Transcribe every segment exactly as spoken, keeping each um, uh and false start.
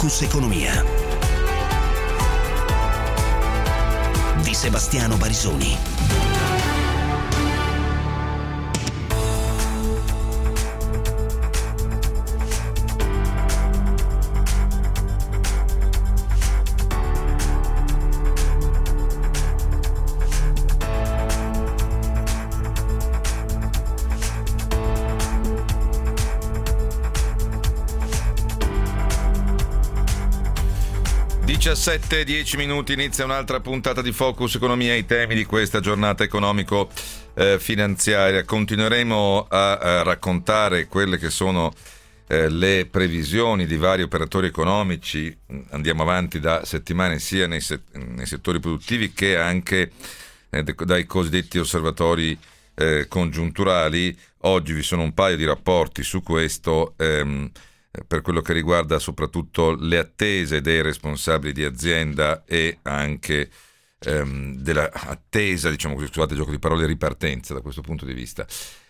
Focus Economia di Sebastiano Barisoni. diciassette e dieci minuti, inizia un'altra puntata di Focus Economia. I temi di questa giornata economico-finanziaria. Continueremo a raccontare quelle che sono le previsioni di vari operatori economici. Andiamo avanti da settimane sia nei settori produttivi che anche dai cosiddetti osservatori congiunturali. Oggi vi sono un paio di rapporti su questo, per quello che riguarda soprattutto le attese dei responsabili di azienda e anche ehm, della attesa, diciamo così, scusate il gioco di parole, ripartenza da questo punto di vista.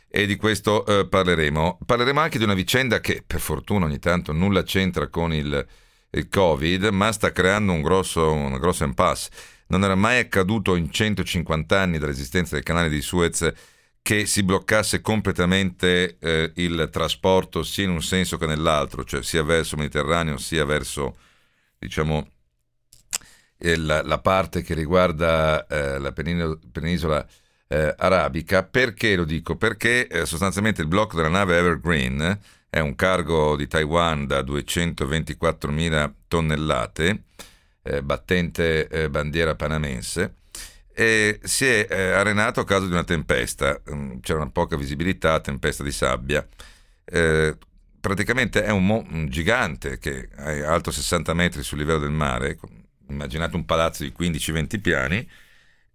E di questo eh, parleremo. Parleremo anche di una vicenda che per fortuna ogni tanto nulla c'entra con il, il Covid, ma sta creando un grosso, un grosso impasse. Non era mai accaduto in centocinquanta anni dall'esistenza del canale di Suez che si bloccasse completamente eh, il trasporto sia in un senso che nell'altro, cioè sia verso il Mediterraneo sia verso, diciamo, eh, la, la parte che riguarda eh, la penisola, penisola eh, arabica. Perché lo dico? Perché eh, sostanzialmente il blocco della nave Evergreen è un cargo di Taiwan da duecentoventiquattromila tonnellate, eh, battente eh, bandiera panamense, e si è eh, arenato a causa di una tempesta. C'era una poca visibilità, tempesta di sabbia. Eh, praticamente è un, mo- un gigante che è alto sessanta metri sul livello del mare, immaginate un palazzo di quindici venti piani,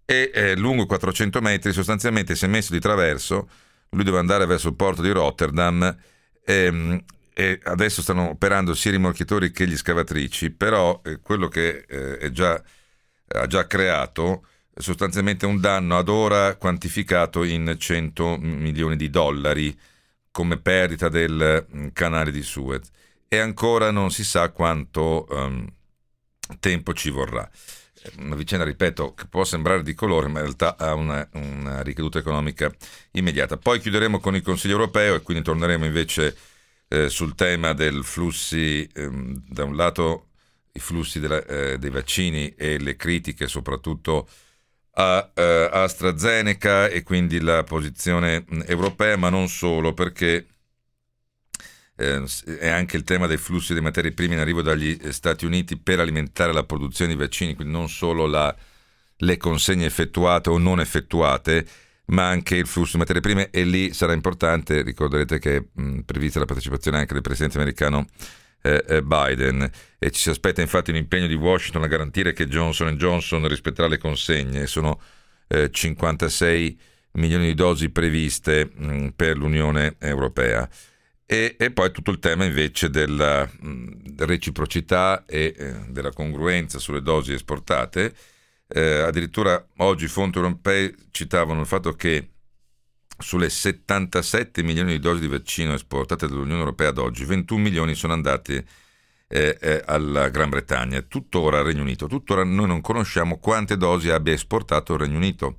e eh, lungo quattrocento metri. Sostanzialmente si è messo di traverso, lui doveva andare verso il porto di Rotterdam, e, e adesso stanno operando sia i rimorchiatori che gli scavatrici, però eh, quello che eh, è già, ha già creato sostanzialmente un danno ad ora quantificato in cento milioni di dollari come perdita del canale di Suez, e ancora non si sa quanto um, tempo ci vorrà. Una vicenda, ripeto, che può sembrare di colore, ma in realtà ha una, una ricaduta economica immediata. Poi chiuderemo con il Consiglio europeo e quindi torneremo invece eh, sul tema del flussi, ehm, da un lato i flussi della, eh, dei vaccini e le critiche soprattutto a eh, AstraZeneca e quindi la posizione europea, ma non solo, perché eh, è anche il tema dei flussi delle materie prime in arrivo dagli Stati Uniti per alimentare la produzione di vaccini, quindi non solo la, le consegne effettuate o non effettuate, ma anche il flusso di materie prime, e lì sarà importante. Ricorderete che è mh, prevista la partecipazione anche del presidente americano Biden, e ci si aspetta infatti un impegno di Washington a garantire che Johnson and Johnson rispetterà le consegne. Sono eh, cinquantasei milioni di dosi previste mh, per l'Unione Europea, e, e poi tutto il tema invece della mh, reciprocità e eh, della congruenza sulle dosi esportate. Eh, addirittura oggi fonti europee citavano il fatto che sulle settantasette milioni di dosi di vaccino esportate dall'Unione Europea ad oggi, ventuno milioni sono andate eh, eh, alla Gran Bretagna, tuttora al Regno Unito. Tuttora noi non conosciamo quante dosi abbia esportato il Regno Unito.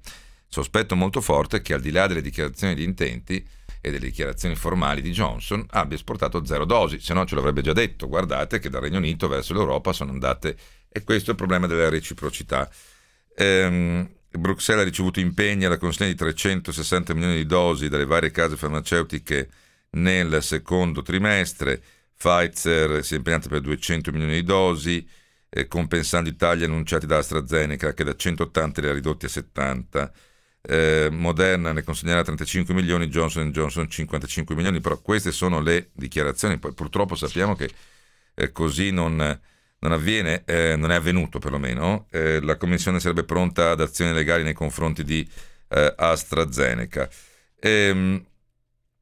Sospetto molto forte che, al di là delle dichiarazioni di intenti e delle dichiarazioni formali di Johnson, abbia esportato zero dosi, se no ce l'avrebbe già detto. Guardate che dal Regno Unito verso l'Europa sono andate, e questo è il problema della reciprocità. Ehm, Bruxelles ha ricevuto impegni alla consegna di trecentosessanta milioni di dosi dalle varie case farmaceutiche nel secondo trimestre. Pfizer si è impegnata per duecento milioni di dosi, eh, compensando i tagli annunciati da AstraZeneca, che da centottanta li ha ridotti a settanta. Eh, Moderna ne consegnerà trentacinque milioni, Johnson and Johnson cinquantacinque milioni, però queste sono le dichiarazioni. Poi purtroppo sappiamo che eh, così non... Non avviene, eh, non è avvenuto perlomeno. Eh, la Commissione sarebbe pronta ad azioni legali nei confronti di eh, AstraZeneca. E,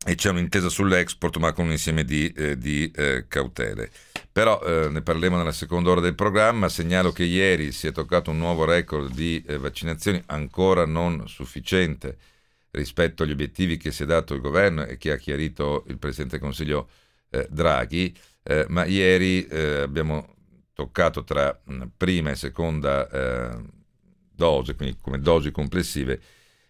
e c'è un'intesa sull'export, ma con un insieme di, eh, di eh, cautele. Però eh, ne parliamo nella seconda ora del programma. Segnalo che ieri si è toccato un nuovo record di eh, vaccinazioni, ancora non sufficiente rispetto agli obiettivi che si è dato il governo e che ha chiarito il Presidente del Consiglio eh, Draghi. Eh, ma ieri eh, abbiamo toccato tra prima e seconda eh, dose, quindi come dosi complessive,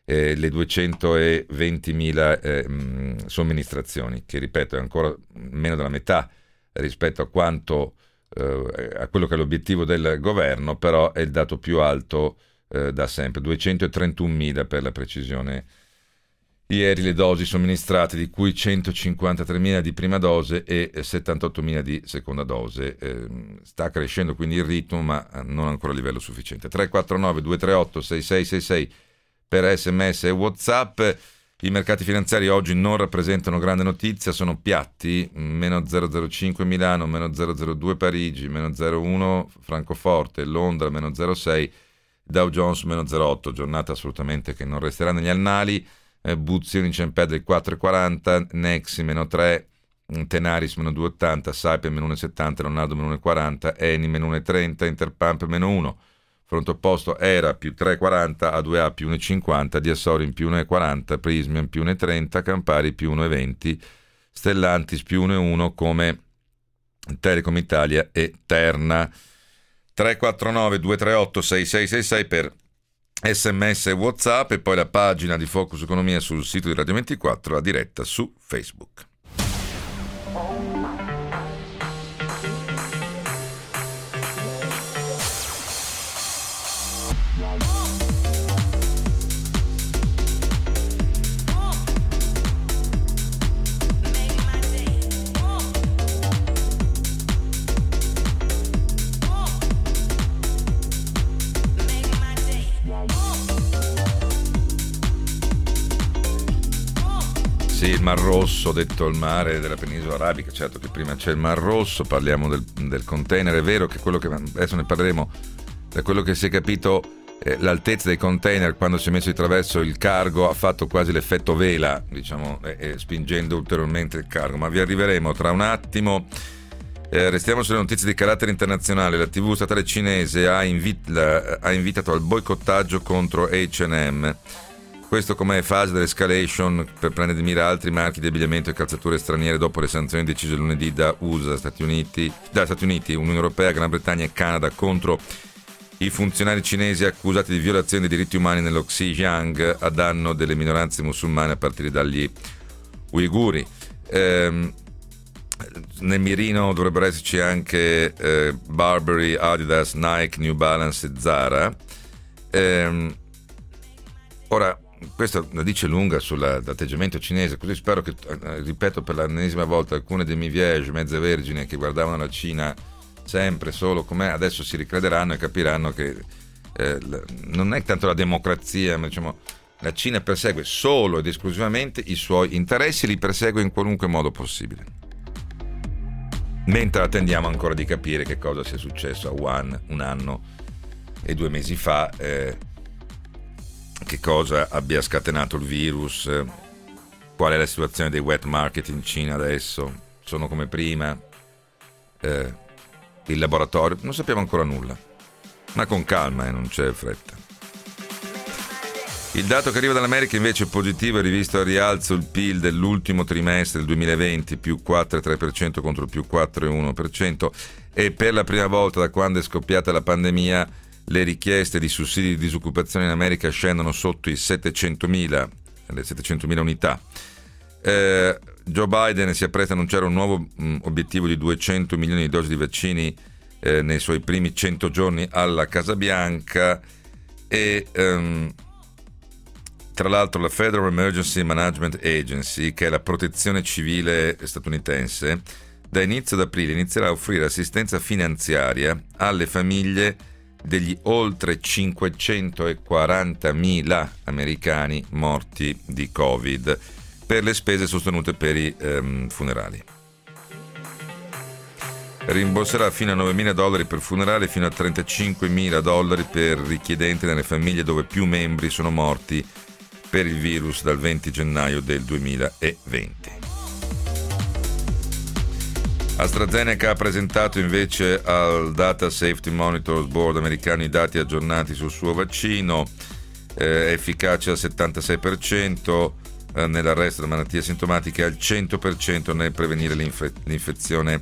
eh, le duecentoventimila eh, mh, somministrazioni, che ripeto è ancora meno della metà rispetto a quanto eh, a quello che è l'obiettivo del governo, però è il dato più alto eh, da sempre, duecentotrentunomila per la precisione. Ieri le dosi somministrate, di cui centocinquantatremila di prima dose e settantottomila di seconda dose. Eh, sta crescendo quindi il ritmo, ma non ancora a livello sufficiente. tre quattro nove due tre otto sei sei sei sei per sms e WhatsApp. I mercati finanziari oggi non rappresentano grande notizia, sono piatti, meno zero virgola zero cinque Milano, meno zero virgola zero due Parigi, meno zero virgola uno Francoforte, Londra meno zero virgola sei, Dow Jones meno zero virgola otto, giornata assolutamente che non resterà negli annali. Buzzi Unicem perde quattro virgola quaranta, Nexi meno tre, Tenaris meno due virgola ottanta, Saipem meno uno virgola settanta, Leonardo meno uno virgola quaranta, Eni meno uno virgola trenta, Interpump meno uno. Fronte opposto Era più tre virgola quaranta, A due A più uno virgola cinquanta, Diasorin più uno virgola quaranta, Prismian più uno virgola trenta, Campari più uno virgola venti, Stellantis più uno virgola uno come Telecom Italia e Terna. tre quattro nove due tre otto sei sei sei sei per sms e WhatsApp, e poi la pagina di Focus Economia sul sito di Radio ventiquattro, la diretta su Facebook. Il Mar Rosso, detto il mare della penisola arabica, certo che prima c'è il Mar Rosso, parliamo del, del container. È vero che quello che adesso ne parleremo, da quello che si è capito, eh, l'altezza dei container quando si è messo di traverso il cargo ha fatto quasi l'effetto vela, diciamo, eh, eh, spingendo ulteriormente il cargo, ma vi arriveremo tra un attimo. Eh, restiamo sulle notizie di carattere internazionale. La tivù statale cinese ha, invit- la, ha invitato al boicottaggio contro acca e emme. Questo come fase dell'escalation per prendere di mira altri marchi di abbigliamento e calzature straniere dopo le sanzioni decise lunedì da U S A, Stati Uniti, da Stati Uniti, Unione Europea, Gran Bretagna e Canada contro i funzionari cinesi accusati di violazione dei diritti umani nello Xinjiang a danno delle minoranze musulmane a partire dagli Uiguri. Ehm, nel mirino dovrebbero esserci anche eh, Burberry, Adidas, Nike, New Balance e Zara. Ehm, ora questa la dice lunga sull'atteggiamento cinese, così spero che, ripeto per l'ennesima volta, alcune demi-vierge, mezze vergini che guardavano la Cina sempre solo com'è, adesso si ricrederanno e capiranno che eh, non è tanto la democrazia, ma diciamo la Cina persegue solo ed esclusivamente i suoi interessi, li persegue in qualunque modo possibile, mentre attendiamo ancora di capire che cosa sia successo a Wuhan un anno e due mesi fa, eh, che cosa abbia scatenato il virus, qual è la situazione dei wet market in Cina adesso, sono come prima, eh, il laboratorio, non sappiamo ancora nulla, ma con calma e eh, non c'è fretta. Il dato che arriva dall'America invece è positivo, è rivisto al rialzo il P I L dell'ultimo trimestre del duemilaventi, più quattro virgola tre per cento contro il più quattro virgola uno per cento, e per la prima volta da quando è scoppiata la pandemia le richieste di sussidi di disoccupazione in America scendono sotto i settecentomila, le settecentomila unità. Eh, Joe Biden si appresta a annunciare un nuovo mh, obiettivo di duecento milioni di dosi di vaccini eh, nei suoi primi cento giorni alla Casa Bianca, e ehm, tra l'altro la Federal Emergency Management Agency, che è la protezione civile statunitense, da inizio ad aprile inizierà a offrire assistenza finanziaria alle famiglie degli oltre cinquecentoquarantamila americani morti di Covid, per le spese sostenute per i ehm, funerali. Rimborserà fino a novemila dollari per funerali, fino a trentacinquemila dollari per richiedenti nelle famiglie dove più membri sono morti per il virus dal venti gennaio del duemilaventi. AstraZeneca ha presentato invece al Data Safety Monitors Board americano i dati aggiornati sul suo vaccino, eh, efficacia al settantasei per cento eh, nell'arresto delle malattie sintomatiche, al cento per cento nel prevenire l'infe- l'infezione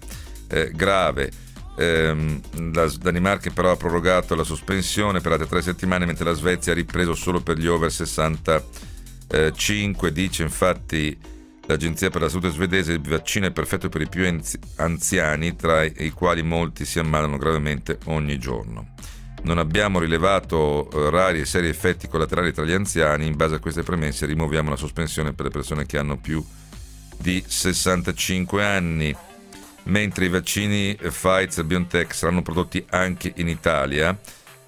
eh, grave. Ehm, la Danimarca però ha prorogato la sospensione per altre tre settimane, mentre la Svezia ha ripreso solo per gli over sessantacinque. Dice infatti l'Agenzia per la Salute svedese: il vaccino è perfetto per i più anziani, tra i quali molti si ammalano gravemente ogni giorno. Non abbiamo rilevato eh, rari e seri effetti collaterali tra gli anziani. In base a queste premesse rimuoviamo la sospensione per le persone che hanno più di sessantacinque anni. Mentre i vaccini Pfizer e BioNTech saranno prodotti anche in Italia,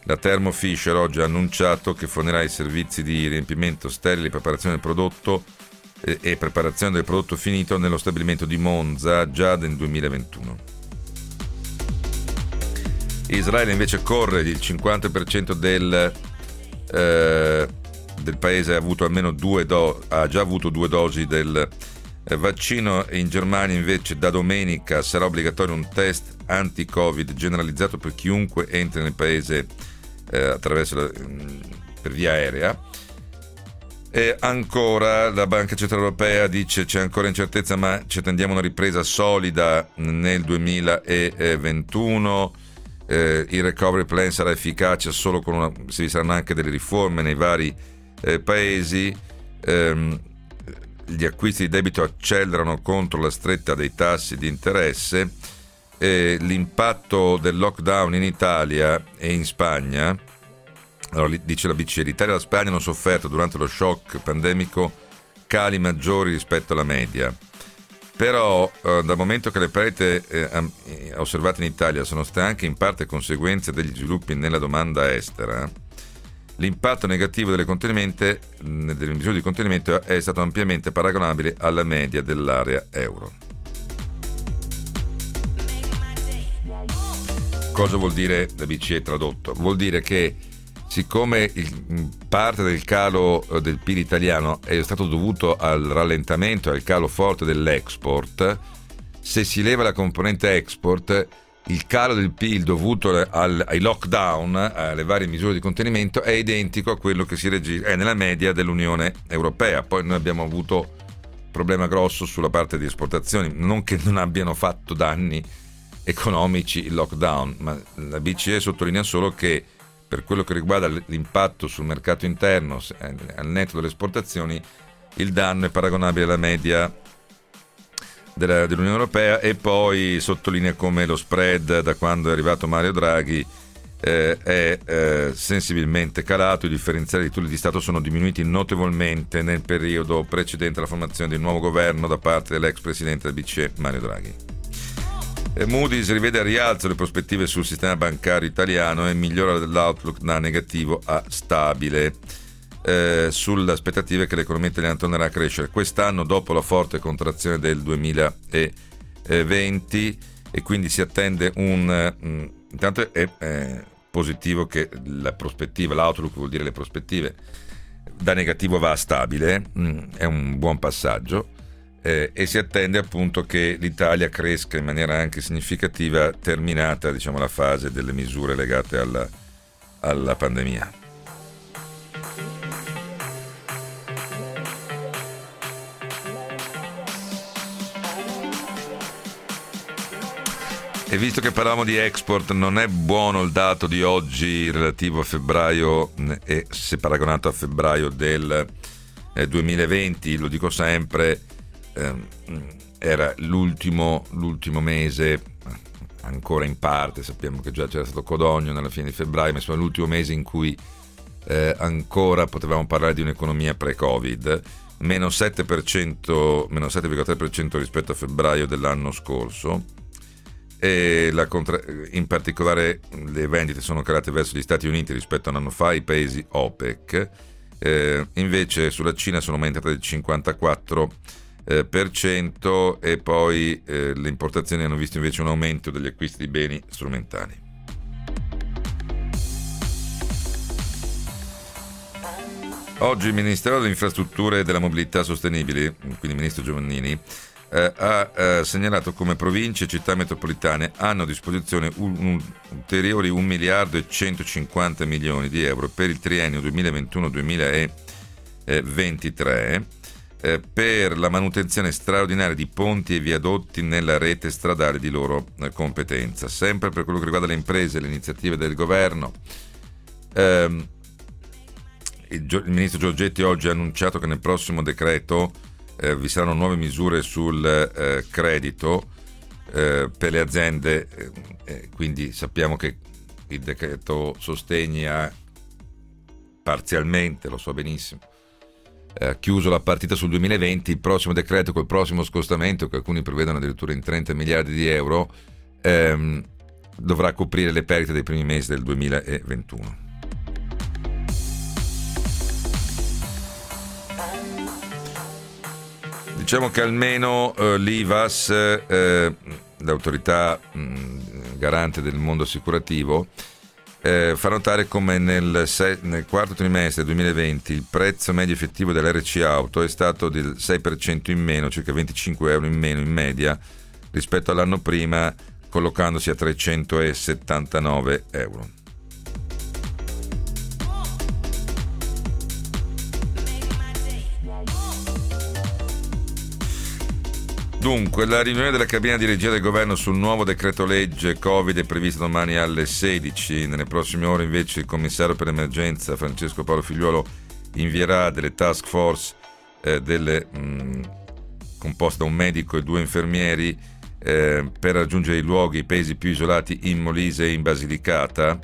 la Thermo Fisher oggi ha annunciato che fornirà i servizi di riempimento, sterile, preparazione del prodotto eh, e preparazione del prodotto finito nello stabilimento di Monza già nel duemilaventuno. Israele invece corre, il cinquanta per cento del, eh, del paese ha avuto almeno due do, ha già avuto due dosi del eh, vaccino. In Germania invece da domenica sarà obbligatorio un test anti-Covid generalizzato per chiunque entri nel paese eh, attraverso la, per via aerea. E ancora la Banca Centrale Europea dice c'è ancora incertezza, ma ci attendiamo una ripresa solida nel duemilaventuno. Eh, il recovery plan sarà efficace solo con una, se vi saranno anche delle riforme nei vari eh, paesi. Ehm, gli acquisti di debito accelerano contro la stretta dei tassi di interesse. Eh, l'impatto del lockdown in Italia e in Spagna, allora, dice la B C E, l'Italia e la Spagna hanno sofferto durante lo shock pandemico cali maggiori rispetto alla media. Però eh, dal momento che le perdite eh, osservate in Italia sono state anche in parte conseguenze degli sviluppi nella domanda estera, l'impatto negativo delle, delle misure di contenimento è stato ampiamente paragonabile alla media dell'area euro. Cosa vuol dire la B C E tradotto? Vuol dire che siccome il, parte del calo del P I L italiano è stato dovuto al rallentamento e al calo forte dell'export, se si leva la componente export, il calo del P I L dovuto al, ai lockdown, alle varie misure di contenimento, è identico a quello che si registra, è nella media dell'Unione Europea. Poi noi abbiamo avuto un problema grosso sulla parte di esportazioni, non che non abbiano fatto danni economici il lockdown, ma la B C E sottolinea solo che per quello che riguarda l'impatto sul mercato interno, al netto delle esportazioni, il danno è paragonabile alla media della, dell'Unione Europea. E poi sottolinea come lo spread, da quando è arrivato Mario Draghi, eh, è eh, sensibilmente calato. I differenziali di titoli di Stato sono diminuiti notevolmente nel periodo precedente alla formazione del nuovo governo da parte dell'ex presidente della B C E, Mario Draghi. Moody's rivede a rialzo le prospettive sul sistema bancario italiano e migliora l'outlook da negativo a stabile, eh, sulle aspettative che l'economia italiana tornerà a crescere quest'anno dopo la forte contrazione del duemilaventi, e quindi si attende un mh, intanto è eh, positivo che la prospettiva, l'outlook vuol dire le prospettive, da negativo va a stabile, mh, è un buon passaggio. Eh, e si attende appunto che l'Italia cresca in maniera anche significativa, terminata diciamo la fase delle misure legate alla, alla pandemia. E visto che parliamo di export, non è buono il dato di oggi relativo a febbraio e se paragonato a febbraio del eh, duemilaventi, lo dico sempre. Era l'ultimo, l'ultimo mese, ancora in parte sappiamo che già c'era stato Codogno nella fine di febbraio, ma insomma l'ultimo mese in cui eh, ancora potevamo parlare di un'economia pre-Covid. Meno sette per cento, meno sette virgola tre per cento rispetto a febbraio dell'anno scorso, e la contra- in particolare le vendite sono calate verso gli Stati Uniti rispetto a un anno fa, i paesi OPEC. Eh, invece sulla Cina sono aumentate del cinquantaquattro per cento, e poi eh, le importazioni hanno visto invece un aumento degli acquisti di beni strumentali. Oggi il Ministero delle Infrastrutture e della Mobilità Sostenibili, quindi il Ministro Giovannini, eh, ha eh, segnalato come province e città metropolitane hanno a disposizione un, un, ulteriori un miliardo e centocinquanta milioni di euro per il triennio duemilaventuno duemilaventitré. eh, per la manutenzione straordinaria di ponti e viadotti nella rete stradale di loro eh, competenza. Sempre per quello che riguarda le imprese e le iniziative del governo, ehm, il, il ministro Giorgetti oggi ha annunciato che nel prossimo decreto eh, vi saranno nuove misure sul eh, credito eh, per le aziende, eh, quindi sappiamo che il decreto sostegni ha parzialmente, lo so benissimo, eh, chiuso la partita sul duemilaventi. Il prossimo decreto, col prossimo scostamento, che alcuni prevedono addirittura in trenta miliardi di euro, ehm, dovrà coprire le perdite dei primi mesi del duemilaventuno. Diciamo che almeno eh, l'I V A S, eh, l'autorità mh, garante del mondo assicurativo, Eh, fa notare come nel, se- nel quarto trimestre duemilaventi il prezzo medio effettivo dell'R C Auto è stato del sei per cento in meno, circa venticinque euro in meno in media rispetto all'anno prima, collocandosi a trecentosettantanove euro. Dunque, la riunione della cabina di regia del governo sul nuovo decreto legge Covid è prevista domani alle sedici. Nelle prossime ore invece il commissario per l'emergenza Francesco Paolo Figliuolo invierà delle task force eh, delle, mh, composta da un medico e due infermieri eh, per raggiungere i luoghi, i paesi più isolati in Molise e in Basilicata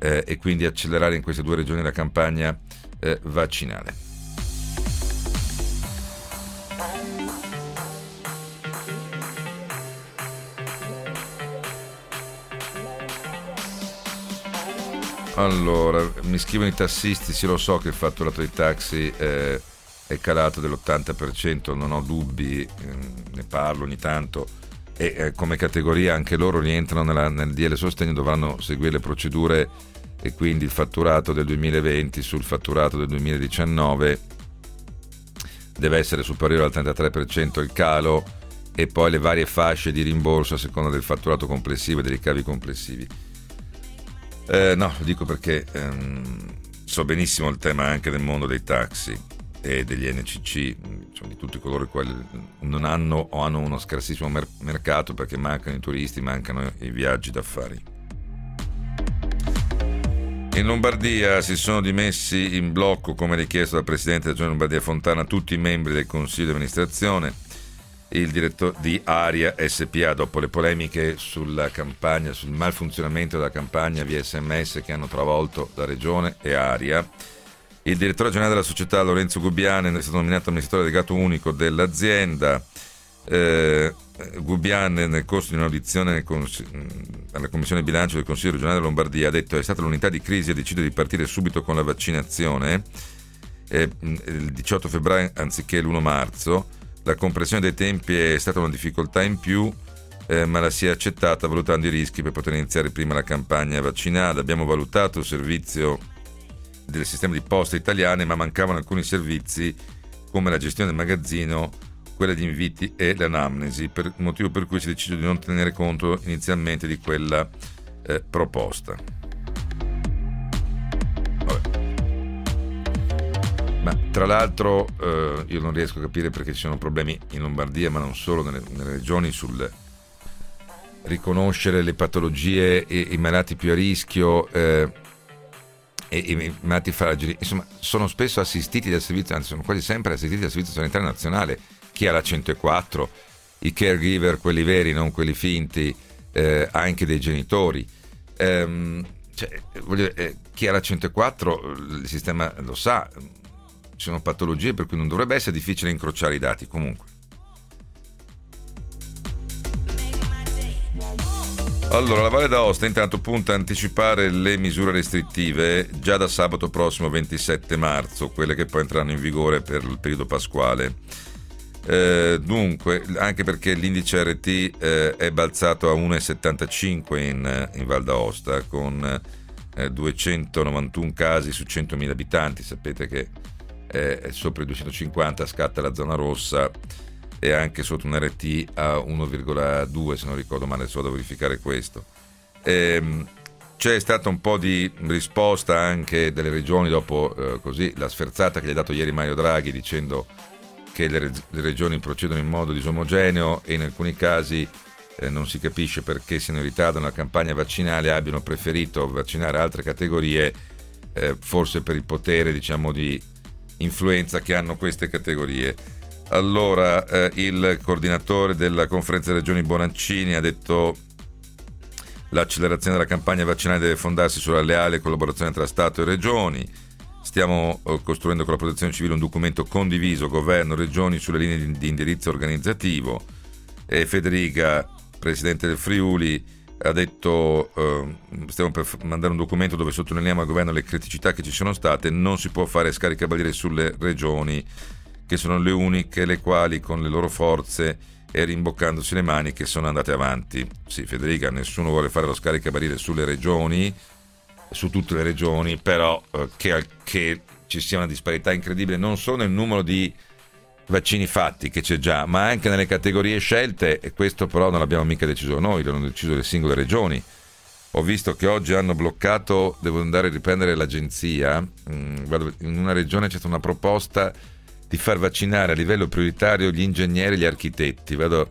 eh, e quindi accelerare in queste due regioni la campagna eh, vaccinale. Allora, mi scrivono i tassisti, sì, lo so che il fatturato dei taxi eh, è calato dell'ottanta per cento, non ho dubbi, eh, ne parlo ogni tanto, e eh, come categoria anche loro rientrano nella, nel D L Sostegno, dovranno seguire le procedure, e quindi il fatturato del duemilaventi sul fatturato del duemiladiciannove deve essere superiore al trentatré per cento il calo, e poi le varie fasce di rimborso a seconda del fatturato complessivo e dei ricavi complessivi. Eh, no, lo dico perché ehm, so benissimo il tema anche del mondo dei taxi e degli N C C, diciamo, di tutti coloro i quali non hanno o hanno uno scarsissimo mer- mercato perché mancano i turisti, mancano i viaggi d'affari. In Lombardia si sono dimessi in blocco, come richiesto dal presidente della Regione Lombardia Fontana, tutti i membri del consiglio di amministrazione. Il direttore di Aria S P A, dopo le polemiche sulla campagna, sul malfunzionamento della campagna via S M S che hanno travolto la regione e Aria, il direttore generale della società Lorenzo Gubbiani è stato nominato amministratore delegato unico dell'azienda. Eh, Gubbiani, nel corso di un'audizione nel cons- alla Commissione Bilancio del Consiglio regionale Lombardia, ha detto: è stata l'unità di crisi e decide di partire subito con la vaccinazione eh, il diciotto febbraio anziché l'primo marzo. La compressione dei tempi è stata una difficoltà in più, eh, ma la si è accettata valutando i rischi per poter iniziare prima la campagna vaccinale. Abbiamo valutato il servizio del sistema di poste italiane, ma mancavano alcuni servizi come la gestione del magazzino, quella di inviti e l'anamnesi, per, motivo per cui si è deciso di non tenere conto inizialmente di quella eh, proposta. Vabbè. Ma tra l'altro eh, io non riesco a capire perché ci sono problemi in Lombardia, ma non solo, nelle, nelle regioni, sul riconoscere le patologie e i malati più a rischio eh, e i malati fragili. Insomma, sono spesso assistiti dal servizio, anzi sono quasi sempre assistiti dal servizio sanitario nazionale, chi ha la centoquattro, i caregiver, quelli veri, non quelli finti, eh, anche dei genitori. Ehm, cioè, voglio dire, eh, chi ha la centoquattro il sistema lo sa. Ci sono patologie per cui non dovrebbe essere difficile incrociare i dati, comunque. Allora, la Valle d'Aosta intanto punta a anticipare le misure restrittive già da sabato prossimo ventisette marzo, quelle che poi entreranno in vigore per il periodo pasquale. Eh, dunque, anche perché l'indice R T eh, è balzato a uno virgola settantacinque in, in Valle d'Aosta, con eh, duecentonovantuno casi su centomila abitanti. Sapete che Eh, sopra i duecentocinquanta scatta la zona rossa, e anche sotto un R T a uno virgola due, se non ricordo male, adesso vado a verificare questo. Ehm, c'è stata un po' di risposta anche delle regioni dopo eh, così la sferzata che gli ha dato ieri Mario Draghi, dicendo perché le, re- le regioni procedono in modo disomogeneo e in alcuni casi eh, non si capisce perché siano in ritardo nella campagna vaccinale, abbiano preferito vaccinare altre categorie, eh, forse per il potere, diciamo, di influenza che hanno queste categorie. Allora eh, il coordinatore della Conferenza delle Regioni Bonaccini ha detto: l'accelerazione della campagna vaccinale deve fondarsi sulla leale collaborazione tra Stato e Regioni. Stiamo costruendo con la Protezione Civile un documento condiviso governo regioni sulle linee di indirizzo organizzativo. E Federica, presidente del Friuli, ha detto: eh, stiamo per mandare un documento dove sottolineiamo al governo le criticità che ci sono state. Non si può fare scaricabarile sulle regioni, che sono le uniche le quali con le loro forze e rimboccandosi le maniche sono andate avanti. Sì, Federica, nessuno vuole fare lo scaricabarile sulle regioni, su tutte le regioni, però eh, che, che ci sia una disparità incredibile non solo nel numero di vaccini fatti, che c'è già, ma anche nelle categorie scelte, e questo però non l'abbiamo mica deciso noi, l'hanno deciso le singole regioni. Ho visto che oggi hanno bloccato, devo andare a riprendere l'agenzia, mh, guarda, in una regione c'è stata una proposta di far vaccinare a livello prioritario gli ingegneri e gli architetti, vado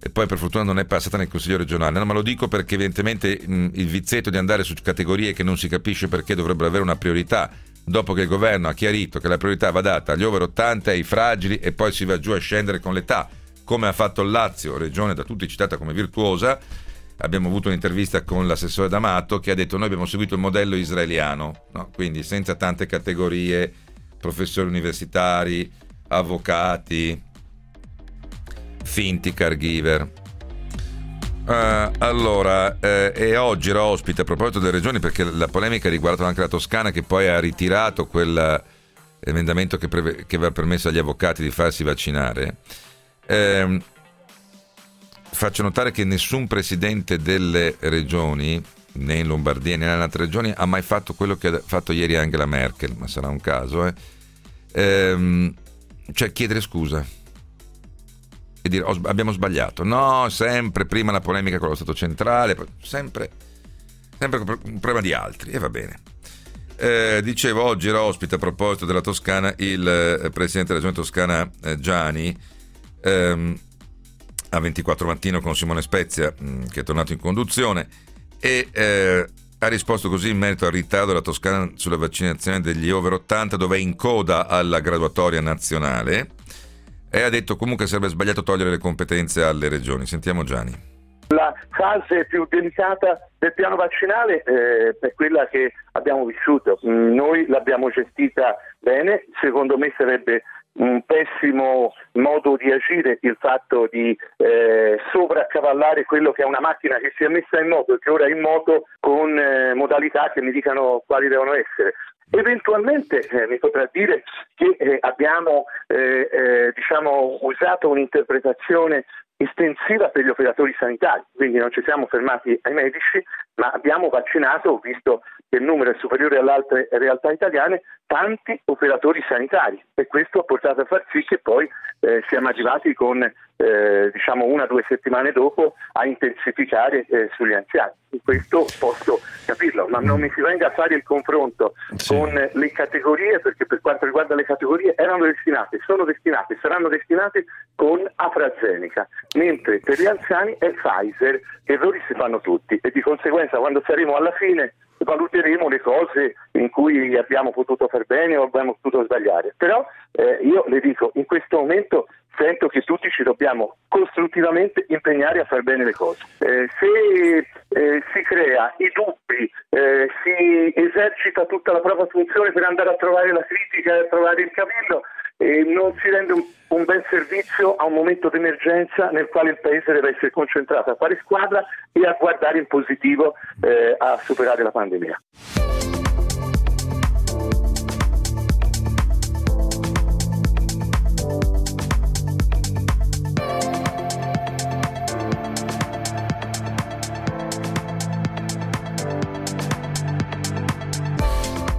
e poi per fortuna non è passata nel Consiglio regionale, no, ma lo dico perché evidentemente mh, il vizietto di andare su categorie che non si capisce perché dovrebbero avere una priorità, dopo che il governo ha chiarito che la priorità va data agli over ottanta, ai fragili, e poi si va giù a scendere con l'età, come ha fatto il Lazio, regione da tutti citata come virtuosa. Abbiamo avuto un'intervista con l'assessore D'Amato che ha detto: noi abbiamo seguito il modello israeliano, no? Quindi senza tante categorie, professori universitari, avvocati, finti caregiver. Uh, allora, eh, e oggi era ospite, a proposito delle regioni, perché la polemica ha riguardato anche la Toscana, che poi ha ritirato quell'emendamento che, preve- che aveva permesso agli avvocati di farsi vaccinare. Eh, faccio notare che nessun presidente delle regioni, né in Lombardia né in altre regioni, ha mai fatto quello che ha fatto ieri Angela Merkel, ma sarà un caso, eh. Eh, cioè chiedere scusa e dire: oh, abbiamo sbagliato. No, sempre prima la polemica con lo Stato centrale, sempre sempre un problema di altri, e eh, va bene. Eh, dicevo, oggi era ospite, a proposito della Toscana, il eh, presidente della regione toscana eh, Giani, ehm, a ventiquattro mattino con Simone Spezia, mh, che è tornato in conduzione, e eh, ha risposto così in merito al ritardo della Toscana sulla vaccinazione degli over ottanta, dove è in coda alla graduatoria nazionale, e ha detto comunque sarebbe sbagliato togliere le competenze alle regioni. Sentiamo Giani. La fase più delicata del piano vaccinale eh, è quella che abbiamo vissuto. Noi l'abbiamo gestita bene, secondo me sarebbe un pessimo modo di agire il fatto di eh, sovraccavallare quello che è una macchina che si è messa in moto e che ora è in moto, con eh, modalità che mi dicano quali devono essere. Eventualmente eh, mi potrà dire che eh, abbiamo eh, eh, diciamo usato un'interpretazione estensiva per gli operatori sanitari, quindi non ci siamo fermati ai medici, ma abbiamo vaccinato, visto che il numero è superiore alle altre realtà italiane, tanti operatori sanitari, e questo ha portato a far sì che poi eh, siamo arrivati con eh, diciamo una o due settimane dopo a intensificare eh, sugli anziani. Questo posso capirlo, ma non mi si venga a fare il confronto sì. con le categorie, perché per quanto riguarda le categorie erano destinate, sono destinate, saranno destinate con AstraZeneca, mentre per gli anziani è Pfizer. Errori si fanno tutti, e di conseguenza quando saremo alla fine valuteremo le cose in cui abbiamo potuto far bene o abbiamo potuto sbagliare. Però eh, io le dico, in questo momento sento che tutti ci dobbiamo costruttivamente impegnare a far bene le cose. Eh, se eh, si crea i dubbi, eh, si esercita tutta la propria funzione per andare a trovare la critica e a trovare il cavillo, e non si rende un, un bel servizio a un momento di emergenza nel quale il paese deve essere concentrato a fare squadra e a guardare in positivo eh, a superare la pandemia.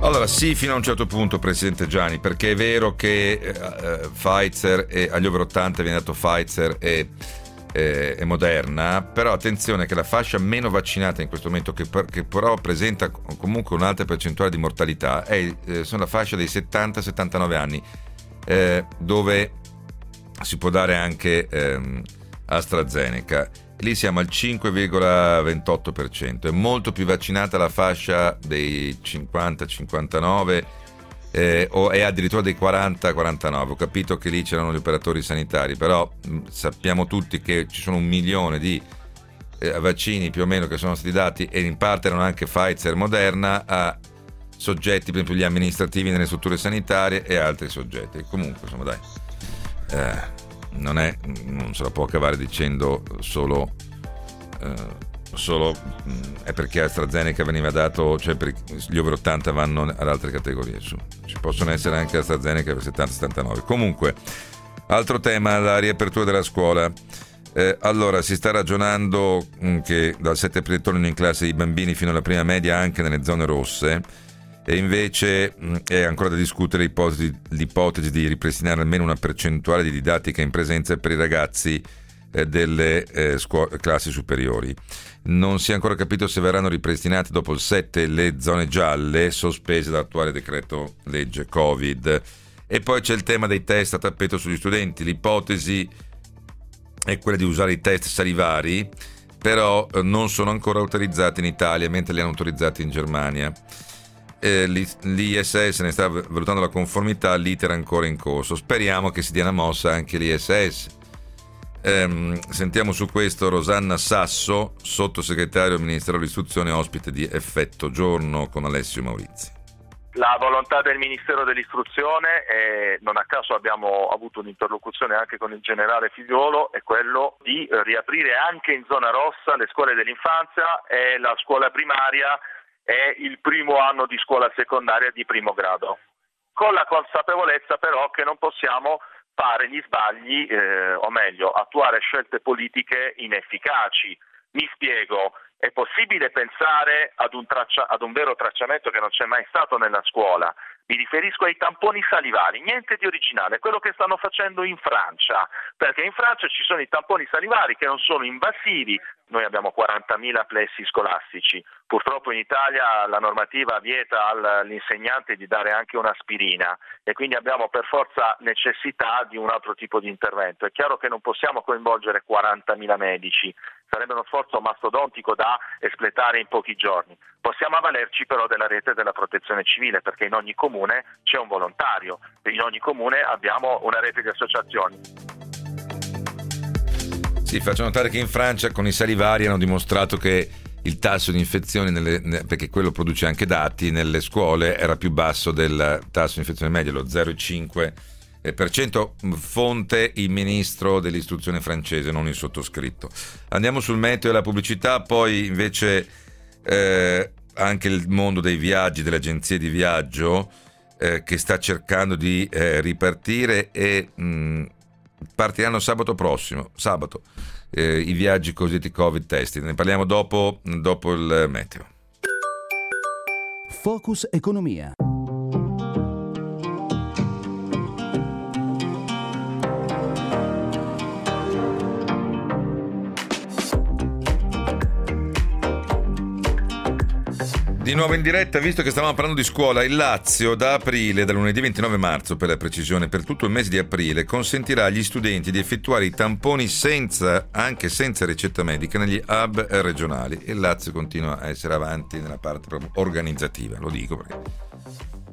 Allora sì, fino a un certo punto, presidente Giani, perché è vero che eh, Pfizer e, agli over ottanta viene dato Pfizer e, e, e Moderna, però attenzione che la fascia meno vaccinata in questo momento, che, che però presenta comunque un'alta percentuale di mortalità, è eh, sono la fascia dei settanta settantanove anni, eh, dove si può dare anche ehm, AstraZeneca. Lì siamo al cinque virgola ventotto per cento, è molto più vaccinata la fascia dei cinquanta cinquantanove eh, o è addirittura dei quaranta quarantanove. Ho capito che lì c'erano gli operatori sanitari, però mh, sappiamo tutti che ci sono un milione di eh, vaccini più o meno che sono stati dati, e in parte erano anche Pfizer, Moderna, a soggetti, per esempio gli amministrativi nelle strutture sanitarie e altri soggetti. Comunque insomma dai, eh. Non è, non se la può cavare dicendo solo, eh, solo mh, è perché AstraZeneca veniva dato, cioè per gli over ottanta vanno ad altre categorie. Su, ci possono essere anche AstraZeneca per settanta settantanove. Comunque, altro tema, la riapertura della scuola. Eh, allora, si sta ragionando mh, che dal sette aprile tornino in classe i bambini fino alla prima media anche nelle zone rosse. E invece è ancora da discutere l'ipotesi, l'ipotesi di ripristinare almeno una percentuale di didattica in presenza per i ragazzi eh, delle eh, scuo- classi superiori. Non si è ancora capito se verranno ripristinate dopo il sette le zone gialle sospese dall'attuale decreto legge Covid. E poi c'è il tema dei test a tappeto sugli studenti. L'ipotesi è quella di usare i test salivari, però eh, non sono ancora autorizzati in Italia, mentre li hanno autorizzati in Germania. Eh, l'I S S ne sta valutando la conformità, l'iter ancora in corso. Speriamo che si dia una mossa anche l'I S S. Ehm, sentiamo su questo Rosanna Sasso, sottosegretario al Ministero dell'Istruzione, ospite di Effetto Giorno con Alessio Maurizi. La volontà del Ministero dell'Istruzione, e non a caso abbiamo avuto un'interlocuzione anche con il generale Figliuolo, è quello di riaprire anche in zona rossa le scuole dell'infanzia e la scuola primaria. È il primo anno di scuola secondaria di primo grado, con la consapevolezza però che non possiamo fare gli sbagli, eh, o meglio, attuare scelte politiche inefficaci. Mi spiego, è possibile pensare ad un, traccia- ad un vero tracciamento che non c'è mai stato nella scuola. Mi riferisco ai tamponi salivari, niente di originale, quello che stanno facendo in Francia, perché in Francia ci sono i tamponi salivari che non sono invasivi. Noi abbiamo quarantamila plessi scolastici, purtroppo in Italia la normativa vieta all'insegnante di dare anche un'aspirina e quindi abbiamo per forza necessità di un altro tipo di intervento. È chiaro che non possiamo coinvolgere quarantamila medici, sarebbe uno sforzo mastodontico da espletare in pochi giorni. Possiamo avvalerci però della rete della protezione civile, perché in ogni comune c'è un volontario, e in ogni comune abbiamo una rete di associazioni. Sì, faccio notare che in Francia con i salivari hanno dimostrato che il tasso di infezioni, nelle, perché quello produce anche dati, nelle scuole era più basso del tasso di infezione medio, lo zero virgola cinque per cento, fonte il ministro dell'istruzione francese, non il sottoscritto. Andiamo sul meteo e la pubblicità, poi invece eh, anche il mondo dei viaggi, delle agenzie di viaggio eh, che sta cercando di eh, ripartire e mh, partiranno sabato prossimo, sabato eh, i viaggi cosiddetti Covid test. Ne parliamo dopo, dopo il meteo. Focus Economia. Di nuovo in diretta, visto che stavamo parlando di scuola, il Lazio da aprile, da lunedì ventinove marzo per la precisione, per tutto il mese di aprile consentirà agli studenti di effettuare i tamponi senza, anche senza ricetta medica negli hub regionali. Il Lazio continua a essere avanti nella parte proprio organizzativa, lo dico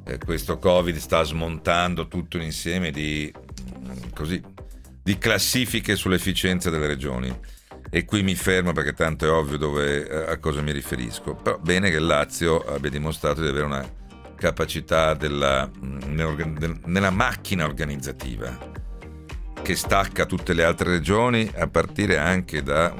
perché questo Covid sta smontando tutto un insieme di, così, di classifiche sull'efficienza delle regioni. E qui mi fermo perché tanto è ovvio dove, a cosa mi riferisco. Però bene che il Lazio abbia dimostrato di avere una capacità della, nella macchina organizzativa che stacca tutte le altre regioni, a partire anche da...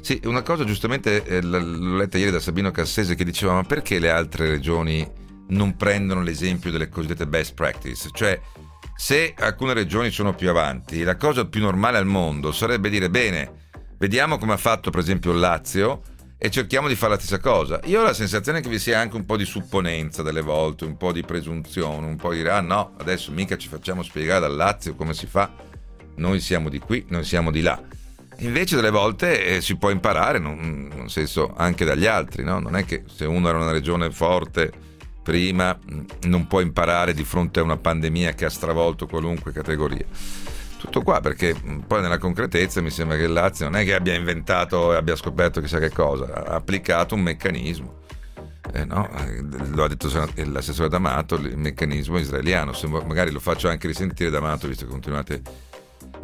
Sì, una cosa giustamente l'ho letta ieri da Sabino Cassese che diceva: ma perché le altre regioni non prendono l'esempio delle cosiddette best practice? Cioè, se alcune regioni sono più avanti, la cosa più normale al mondo sarebbe dire: bene, vediamo come ha fatto per esempio il Lazio e cerchiamo di fare la stessa cosa. Io ho la sensazione che vi sia anche un po' di supponenza delle volte, un po' di presunzione, un po' di dire: ah no, adesso mica ci facciamo spiegare dal Lazio come si fa, noi siamo di qui, noi siamo di là. Invece delle volte eh, si può imparare, non, nel senso, anche dagli altri, no? Non è che se uno era una regione forte prima non può imparare di fronte a una pandemia che ha stravolto qualunque categoria. tutto qua, perché poi nella concretezza mi sembra che il Lazio non è che abbia inventato e abbia scoperto chissà che cosa, ha applicato un meccanismo. Eh no, lo ha detto l'assessore D'Amato, il meccanismo israeliano. Se magari lo faccio anche risentire D'Amato, visto che continuate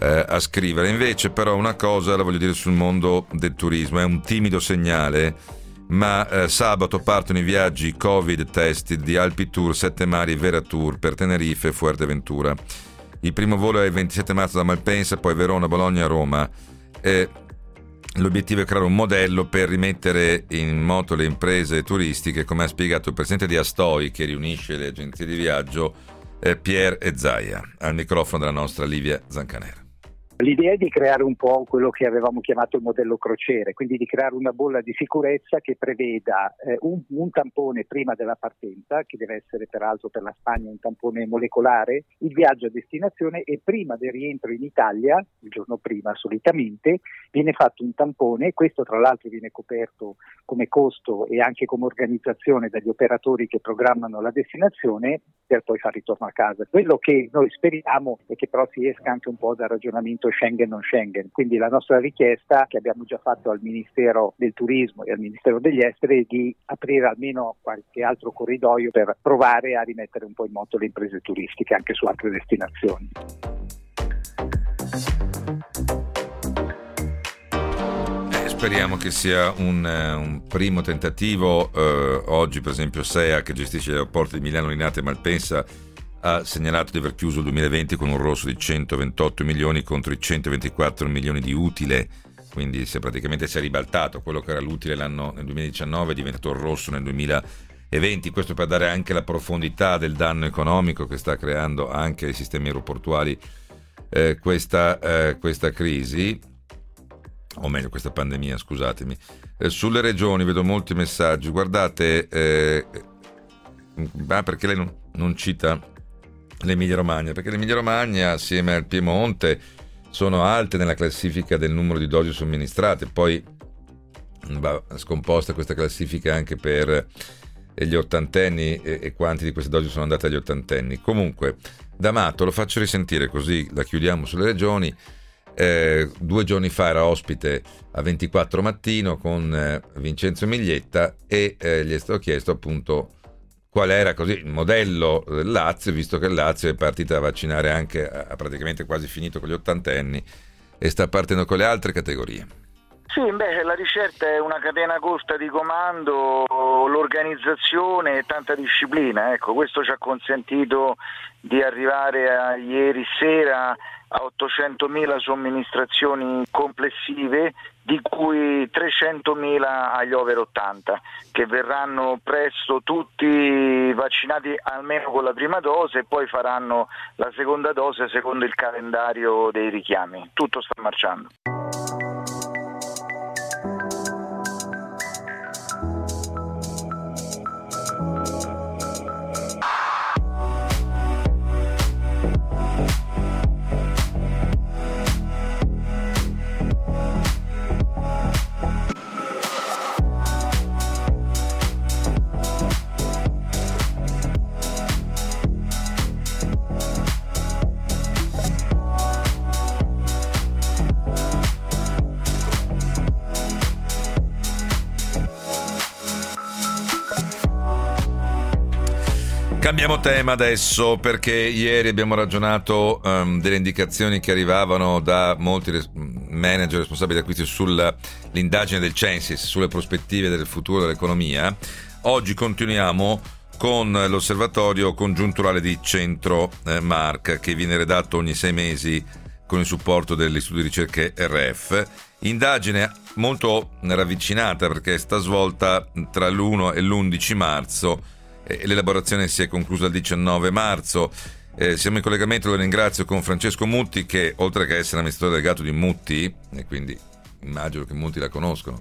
eh, a scrivere. Invece però una cosa la voglio dire sul mondo del turismo, è un timido segnale, ma eh, sabato partono i viaggi Covid tested di Alpi Tour, Sette Mari e Vera Tour per Tenerife e Fuerteventura. Il primo volo è il ventisette marzo da Malpensa, poi Verona, Bologna, Roma. eh, L'obiettivo è creare un modello per rimettere in moto le imprese turistiche, come ha spiegato il presidente di Astoi, che riunisce le agenzie di viaggio, eh, Pier Ezaia, al microfono della nostra Livia Zancanera. L'idea è di creare un po' quello che avevamo chiamato il modello crociere, quindi di creare una bolla di sicurezza che preveda eh, un, un tampone prima della partenza, che deve essere peraltro per la Spagna un tampone molecolare, il viaggio a destinazione, e prima del rientro in Italia, il giorno prima solitamente, viene fatto un tampone. Questo tra l'altro viene coperto come costo e anche come organizzazione dagli operatori che programmano la destinazione, per poi far ritorno a casa. Quello che noi speriamo è che però si esca anche un po' dal ragionamento Schengen non Schengen, quindi la nostra richiesta, che abbiamo già fatto al Ministero del Turismo e al Ministero degli Esteri, è di aprire almeno qualche altro corridoio per provare a rimettere un po' in moto le imprese turistiche anche su altre destinazioni. Eh, speriamo che sia un, un primo tentativo. Eh, oggi per esempio S E A, che gestisce gli aeroporti di Milano, Linate e Malpensa, ha segnalato di aver chiuso il duemilaventi con un rosso di centoventotto milioni contro i centoventiquattro milioni di utile, quindi se praticamente si è ribaltato, quello che era l'utile l'anno nel duemiladiciannove è diventato il rosso nel duemilaventi, questo per dare anche la profondità del danno economico che sta creando anche ai sistemi aeroportuali eh, questa, eh, questa crisi, o meglio questa pandemia, scusatemi. Eh, sulle regioni vedo molti messaggi, guardate, eh, ah, perché lei non, non cita l'Emilia Romagna, perché l'Emilia Romagna assieme al Piemonte sono alte nella classifica del numero di dosi somministrate, poi va scomposta questa classifica anche per gli ottantenni e, e quanti di queste dosi sono andate agli ottantenni. Comunque D'Amato lo faccio risentire, così la chiudiamo sulle regioni. Eh, due giorni fa era ospite a ventiquattro mattino con eh, Vincenzo Miglietta e eh, gli è stato chiesto appunto qual era così il modello del Lazio, visto che il Lazio è partita a vaccinare anche, ha praticamente quasi finito con gli ottantenni e sta partendo con le altre categorie. Sì, invece la ricerca è una catena corta di comando, l'organizzazione e tanta disciplina, ecco, questo ci ha consentito di arrivare a ieri sera a ottocentomila somministrazioni complessive, di cui trecentomila agli over ottanta, che verranno presto tutti vaccinati almeno con la prima dose e poi faranno la seconda dose secondo il calendario dei richiami. Tutto sta marciando. Cambiamo tema adesso, perché ieri abbiamo ragionato um, delle indicazioni che arrivavano da molti res- manager responsabili di acquisti sull'indagine del Censis, sulle prospettive del futuro dell'economia. Oggi continuiamo con l'osservatorio congiunturale di Centro eh, Mark, che viene redatto ogni sei mesi con il supporto dell'Istituto di Ricerche R F. Indagine molto ravvicinata perché è stata svolta tra l'primo e l'undici marzo. L'elaborazione si è conclusa il diciannove marzo. Eh, siamo in collegamento, lo ringrazio, con Francesco Mutti, che oltre che essere amministratore delegato di Mutti, e quindi immagino che Mutti la conoscono,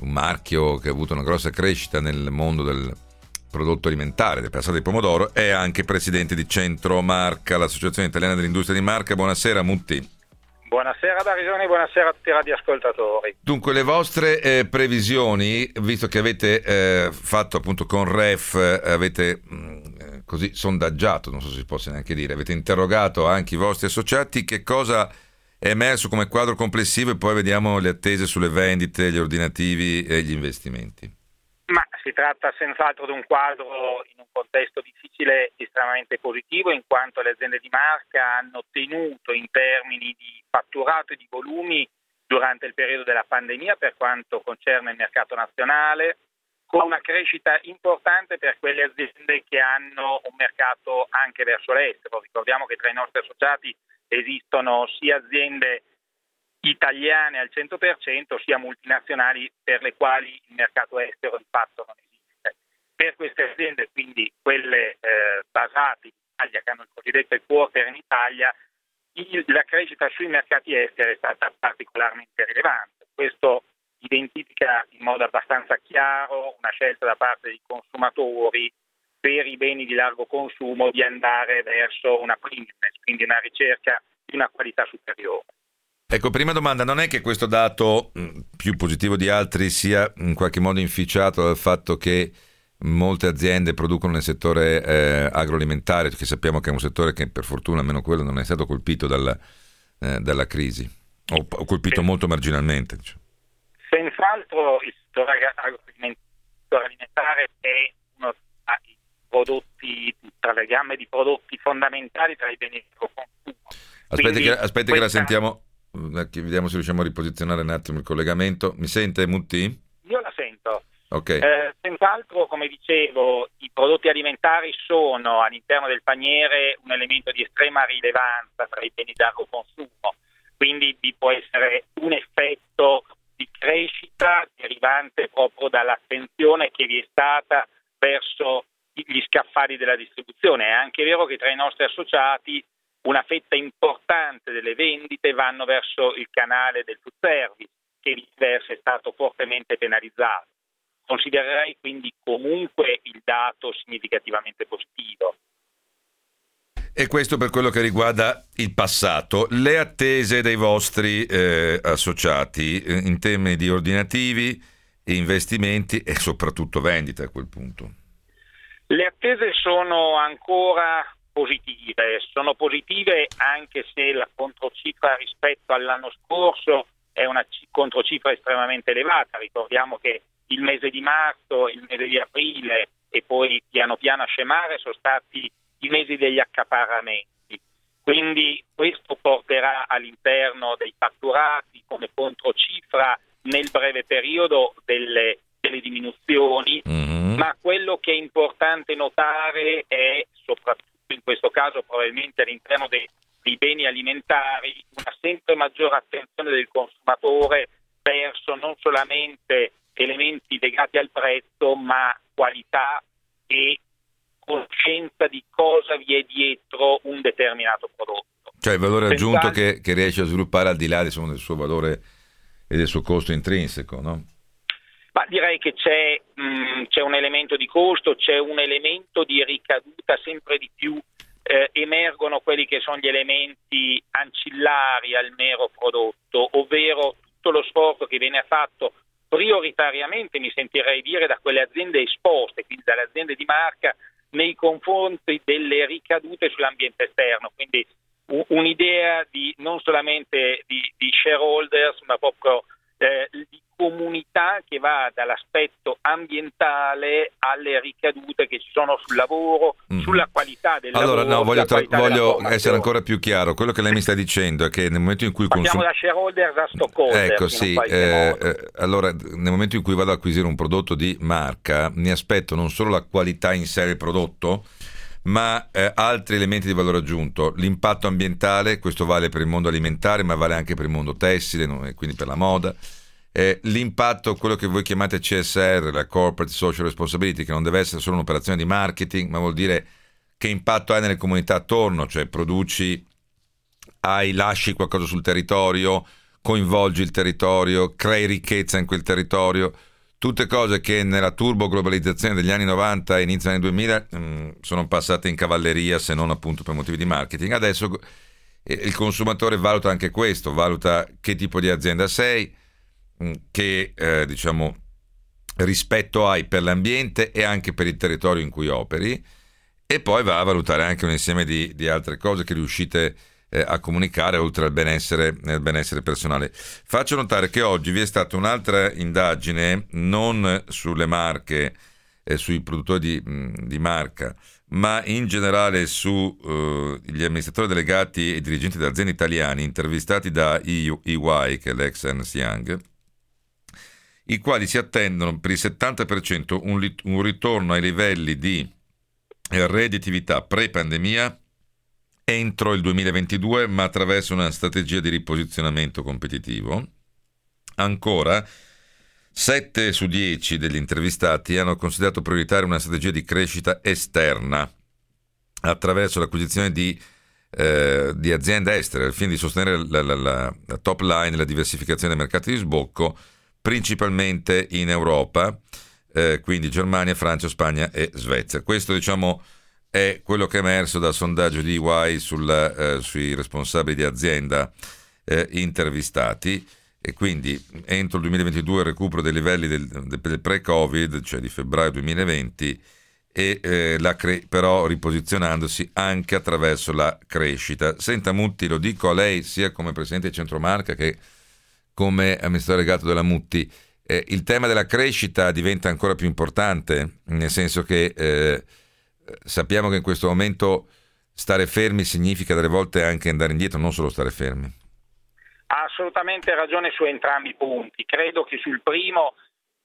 un marchio che ha avuto una grossa crescita nel mondo del prodotto alimentare, del passato di pomodoro, è anche presidente di Centro Marca, l'Associazione Italiana dell'Industria di Marca. Buonasera Mutti. Buonasera Barisoni, buonasera a tutti i radioascoltatori. Dunque le vostre eh, previsioni, visto che avete eh, fatto appunto con R E F, avete mh, così sondaggiato, non so se si possa neanche dire, avete interrogato anche i vostri associati, che cosa è emerso come quadro complessivo, e poi vediamo le attese sulle vendite, gli ordinativi e gli investimenti. Ma si tratta senz'altro di un quadro in un contesto difficile estremamente positivo, in quanto le aziende di marca hanno ottenuto in termini di fatturato e di volumi durante il periodo della pandemia per quanto concerne il mercato nazionale, con una crescita importante per quelle aziende che hanno un mercato anche verso l'estero. Ricordiamo che tra i nostri associati esistono sia aziende italiane al cento per cento, sia multinazionali per le quali il mercato estero di fatto non esiste. Per queste aziende, quindi quelle eh, basate in Italia, che hanno il cosiddetto quarter in Italia, il, la crescita sui mercati esteri è stata particolarmente rilevante. Questo identifica in modo abbastanza chiaro una scelta da parte dei consumatori per i beni di largo consumo di andare verso una premiumness, quindi una ricerca di una qualità superiore. Ecco, prima domanda, non è che questo dato più positivo di altri sia in qualche modo inficiato dal fatto che molte aziende producono nel settore eh, agroalimentare, che sappiamo che è un settore che per fortuna almeno quello non è stato colpito dalla, eh, dalla crisi, o, o colpito molto marginalmente, diciamo. Senz'altro il settore agroalimentare è uno dei prodotti, tra le gamme di prodotti fondamentali tra i beni di consumo. Aspetti che, aspetti che la sentiamo, che vediamo se riusciamo a riposizionare un attimo il collegamento. Mi sente Mutti? Io la sento. Okay. Eh, senz'altro, come dicevo, i prodotti alimentari sono all'interno del paniere un elemento di estrema rilevanza tra i beni di largo consumo, quindi vi può essere un effetto di crescita derivante proprio dall'attenzione che vi è stata verso gli scaffali della distribuzione. È anche vero che tra i nostri associati una fetta importante delle vendite vanno verso il canale del food service, che viceversa è stato fortemente penalizzato. Considererei quindi comunque il dato significativamente positivo. E questo per quello che riguarda il passato. Le attese dei vostri eh, associati eh, in termini di ordinativi, investimenti e soprattutto vendite a quel punto? Le attese sono ancora positive, sono positive anche se la controcifra rispetto all'anno scorso è una c- controcifra estremamente elevata. Ricordiamo che il mese di marzo, il mese di aprile e poi piano piano a scemare sono stati i mesi degli accaparramenti, quindi questo porterà all'interno dei fatturati come controcifra nel breve periodo delle, delle diminuzioni, mm-hmm. ma quello che è importante notare è, soprattutto in questo caso probabilmente all'interno dei, dei beni alimentari, una sempre maggiore attenzione del consumatore verso non solamente elementi legati al prezzo ma qualità e conoscenza di cosa vi è dietro un determinato prodotto. Cioè il valore aggiunto che, che riesce a sviluppare al di là insomma, del suo valore e del suo costo intrinseco, no? Ma direi che c'è, mh, c'è un elemento di costo, c'è un elemento di ricaduta sempre di più, eh, emergono quelli che sono gli elementi ancillari al mero prodotto, ovvero tutto lo sforzo che viene fatto prioritariamente, mi sentirei dire, da quelle aziende esposte, quindi dalle aziende di marca, nei confronti delle ricadute sull'ambiente esterno, quindi un'idea di non solamente di, di shareholders ma proprio eh, di comunità che va dall'aspetto ambientale alle ricadute che ci sono sul lavoro, mm. sulla qualità del allora, lavoro. Allora no, voglio, tra- voglio essere ancora più chiaro. Quello che lei mi sta dicendo è che nel momento in cui Partiamo consum- da shareholders a stockholder. Ecco sì, eh, eh, allora nel momento in cui vado ad acquisire un prodotto di marca mi aspetto non solo la qualità in sé del prodotto ma eh, altri elementi di valore aggiunto, l'impatto ambientale, questo vale per il mondo alimentare ma vale anche per il mondo tessile, no? Quindi per la moda. Eh, l'impatto, quello che voi chiamate C S R, la Corporate Social Responsibility, che non deve essere solo un'operazione di marketing, ma vuol dire che impatto hai nelle comunità attorno, cioè produci, hai, lasci qualcosa sul territorio, coinvolgi il territorio, crei ricchezza in quel territorio, tutte cose che nella turbo globalizzazione degli anni novanta e inizio anni duemila mh, sono passate in cavalleria, se non appunto per motivi di marketing. Adesso eh, il consumatore valuta anche questo, valuta che tipo di azienda sei, che eh, diciamo rispetto hai per l'ambiente e anche per il territorio in cui operi, e poi va a valutare anche un insieme di, di altre cose che riuscite eh, a comunicare oltre al benessere, nel benessere personale. Faccio notare che oggi vi è stata un'altra indagine non sulle marche, eh, sui produttori di, di marca, ma in generale su eh, gli amministratori delegati e dirigenti di aziende italiane intervistati da E Y, che è l'ex Ernst Young, i quali si attendono per il settanta per cento un, lit- un ritorno ai livelli di redditività pre-pandemia entro il duemilaventidue, ma attraverso una strategia di riposizionamento competitivo. Ancora, sette su dieci degli intervistati hanno considerato prioritaria una strategia di crescita esterna attraverso l'acquisizione di, eh, di aziende estere al fine di sostenere la, la, la, la top line e la diversificazione dei mercati di sbocco, principalmente in Europa, eh, quindi Germania, Francia, Spagna e Svezia. Questo, diciamo, è quello che è emerso dal sondaggio di E Y sulla, eh, sui responsabili di azienda eh, intervistati, e quindi entro il duemilaventidue il recupero dei livelli del, del pre-Covid, cioè di febbraio duemilaventi, e eh, la cre- però riposizionandosi anche attraverso la crescita. Senta Mutti, lo dico a lei sia come presidente di Centromarca che come amministratore delegato della Mutti, eh, il tema della crescita diventa ancora più importante, nel senso che eh, sappiamo che in questo momento stare fermi significa delle volte anche andare indietro, non solo stare fermi. Ha assolutamente ragione su entrambi i punti. Credo che sul primo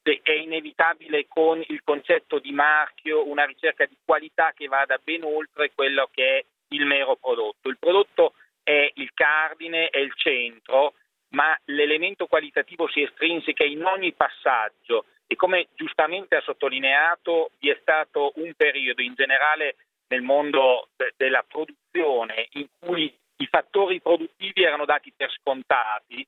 è inevitabile, con il concetto di marchio, una ricerca di qualità che vada ben oltre quello che è il mero prodotto. Il prodotto è il cardine, è il centro, ma l'elemento qualitativo si estrinseca in ogni passaggio, e come giustamente ha sottolineato vi è stato un periodo in generale nel mondo de- della produzione in cui i fattori produttivi erano dati per scontati.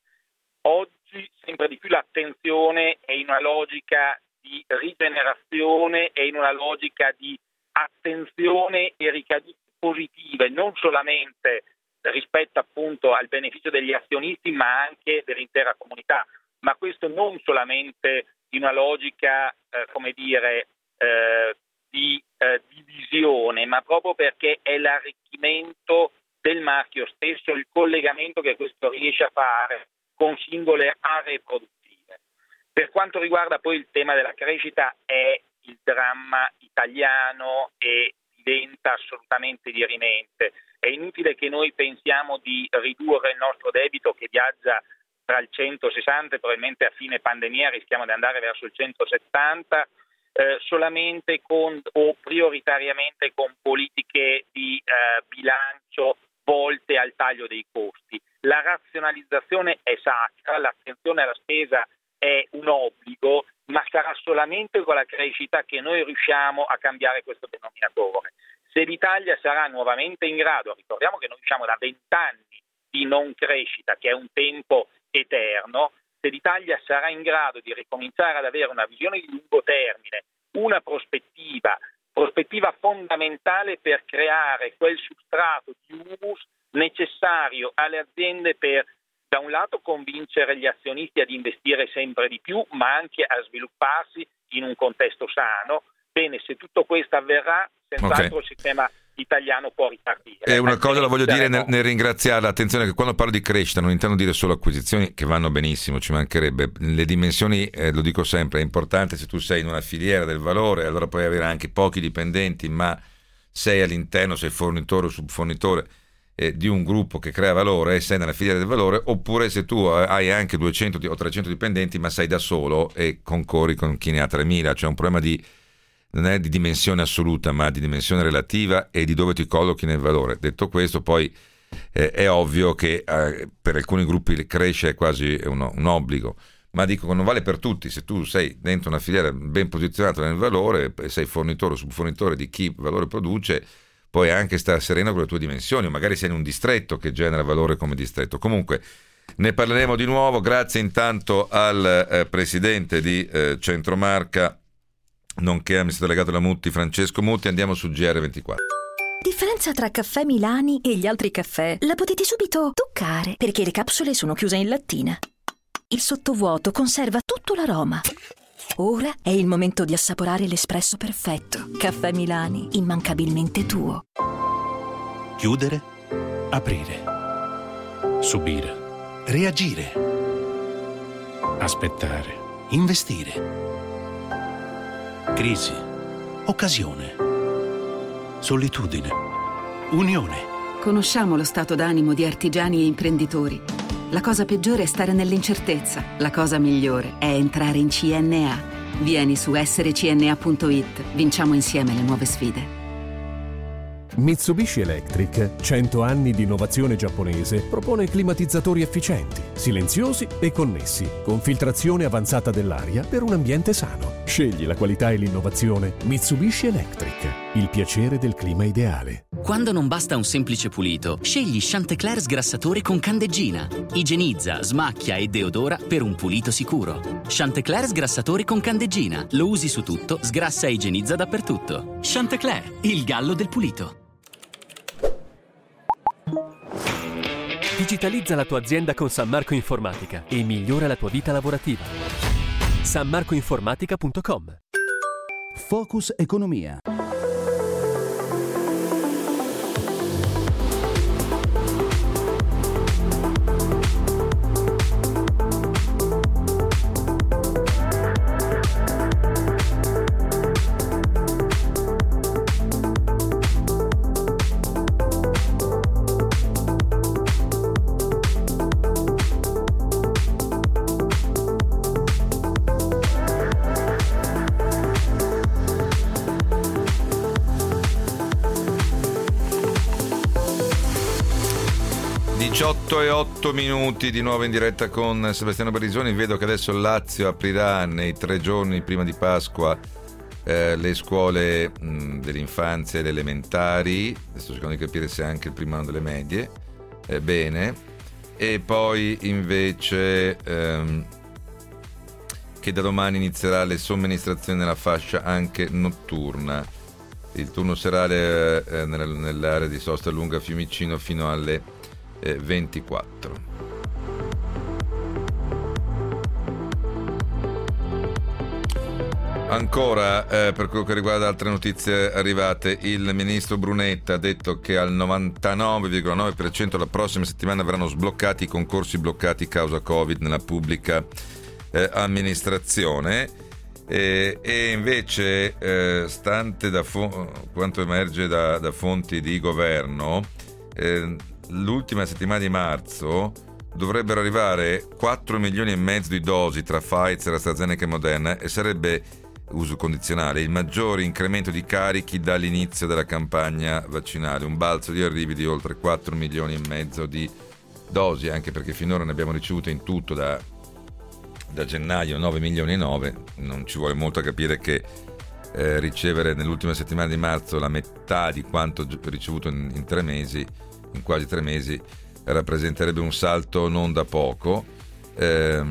Oggi sempre di più l'attenzione è in una logica di rigenerazione, è in una logica di attenzione e ricadute positive, non solamente rispetto appunto al beneficio degli azionisti ma anche dell'intera comunità, ma questo non solamente in una logica eh, come dire eh, di eh, divisione, ma proprio perché è l'arricchimento del marchio stesso, il collegamento che questo riesce a fare con singole aree produttive. Per quanto riguarda poi il tema della crescita, è il dramma italiano e diventa assolutamente dirimente. È inutile che noi pensiamo di ridurre il nostro debito, che viaggia tra il centosessanta, probabilmente a fine pandemia rischiamo di andare verso il centosettanta, eh, solamente con o prioritariamente con politiche di eh, bilancio volte al taglio dei costi. La razionalizzazione è sacra, l'attenzione alla spesa è un obbligo, ma sarà solamente con la crescita che noi riusciamo a cambiare questo denominatore. Se l'Italia sarà nuovamente in grado, ricordiamo che noi usciamo da vent'anni di non crescita, che è un tempo eterno, se l'Italia sarà in grado di ricominciare ad avere una visione di lungo termine, una prospettiva, prospettiva fondamentale per creare quel substrato di humus necessario alle aziende per, da un lato, convincere gli azionisti ad investire sempre di più, ma anche a svilupparsi in un contesto sano. Bene, se tutto questo avverrà, senz'altro okay. Il sistema italiano può ripartire. E una cosa la voglio dire nel, nel ringraziarla, attenzione che quando parlo di crescita non intendo dire solo acquisizioni, che vanno benissimo, ci mancherebbe, le dimensioni, eh, lo dico sempre, è importante se tu sei in una filiera del valore, allora puoi avere anche pochi dipendenti, ma sei all'interno, sei fornitore o subfornitore eh, di un gruppo che crea valore e sei nella filiera del valore, oppure se tu hai anche duecento o trecento dipendenti ma sei da solo e concorri con chi ne ha tremila, cioè un problema di non è di dimensione assoluta ma di dimensione relativa e di dove ti collochi nel valore. Detto questo, poi eh, è ovvio che eh, per alcuni gruppi cresce è quasi uno, un obbligo, ma dico che non vale per tutti. Se tu sei dentro una filiera ben posizionata nel valore, sei fornitore o subfornitore di chi valore produce, puoi anche stare sereno con le tue dimensioni, o magari sei in un distretto che genera valore come distretto. Comunque ne parleremo di nuovo. Grazie intanto al eh, presidente di eh, Centromarca, nonché amministratore delegato della Mutti, Francesco Mutti. Andiamo su G R ventiquattro. Differenza tra Caffè Milani e gli altri caffè la potete subito toccare, perché le capsule sono chiuse in lattina. Il sottovuoto conserva tutto l'aroma. Ora è il momento di assaporare l'espresso perfetto. Caffè Milani, immancabilmente tuo. Chiudere, aprire, subire, reagire, aspettare, investire. Crisi, occasione, solitudine, unione. Conosciamo lo stato d'animo di artigiani e imprenditori. La cosa peggiore è stare nell'incertezza. La cosa migliore è entrare in C N A. Vieni su essere c n a punto i t. Vinciamo insieme le nuove sfide. Mitsubishi Electric, cento anni di innovazione giapponese, propone climatizzatori efficienti, silenziosi e connessi, con filtrazione avanzata dell'aria per un ambiente sano. Scegli la qualità e l'innovazione Mitsubishi Electric, il piacere del clima ideale. Quando non basta un semplice pulito, scegli Chantecler sgrassatore con candeggina. Igienizza, smacchia e deodora per un pulito sicuro. Chantecler sgrassatore con candeggina. Lo usi su tutto, sgrassa e igienizza dappertutto. Chantecler, il gallo del pulito. Digitalizza la tua azienda con San Marco Informatica e migliora la tua vita lavorativa. san marco informatica punto com. Focus Economia. diciotto e otto minuti di nuovo in diretta con Sebastiano Barisoni. Vedo che adesso il Lazio aprirà nei tre giorni prima di Pasqua eh, le scuole mh, dell'infanzia e le elementari. Sto cercando di capire se anche il primo anno delle medie. Eh, bene. E poi invece ehm, che da domani inizierà le somministrazioni nella fascia anche notturna. Il turno serale eh, nell'area di sosta lunga Fiumicino fino alle ventiquattro. Ancora eh, per quello che riguarda altre notizie arrivate, il ministro Brunetta ha detto che al novantanove virgola nove per cento la prossima settimana verranno sbloccati i concorsi bloccati causa Covid nella pubblica eh, amministrazione. E, e invece eh, stante da fo- quanto emerge da, da fonti di governo, eh, l'ultima settimana di marzo dovrebbero arrivare quattro milioni e mezzo di dosi tra Pfizer, AstraZeneca e Moderna e sarebbe, uso condizionale, il maggiore incremento di carichi dall'inizio della campagna vaccinale, un balzo di arrivi di oltre quattro milioni e mezzo di dosi, anche perché finora ne abbiamo ricevute in tutto da, da gennaio nove milioni e nove. Non ci vuole molto a capire che eh, ricevere nell'ultima settimana di marzo la metà di quanto ricevuto in, in tre mesi in quasi tre mesi rappresenterebbe un salto non da poco. Eh,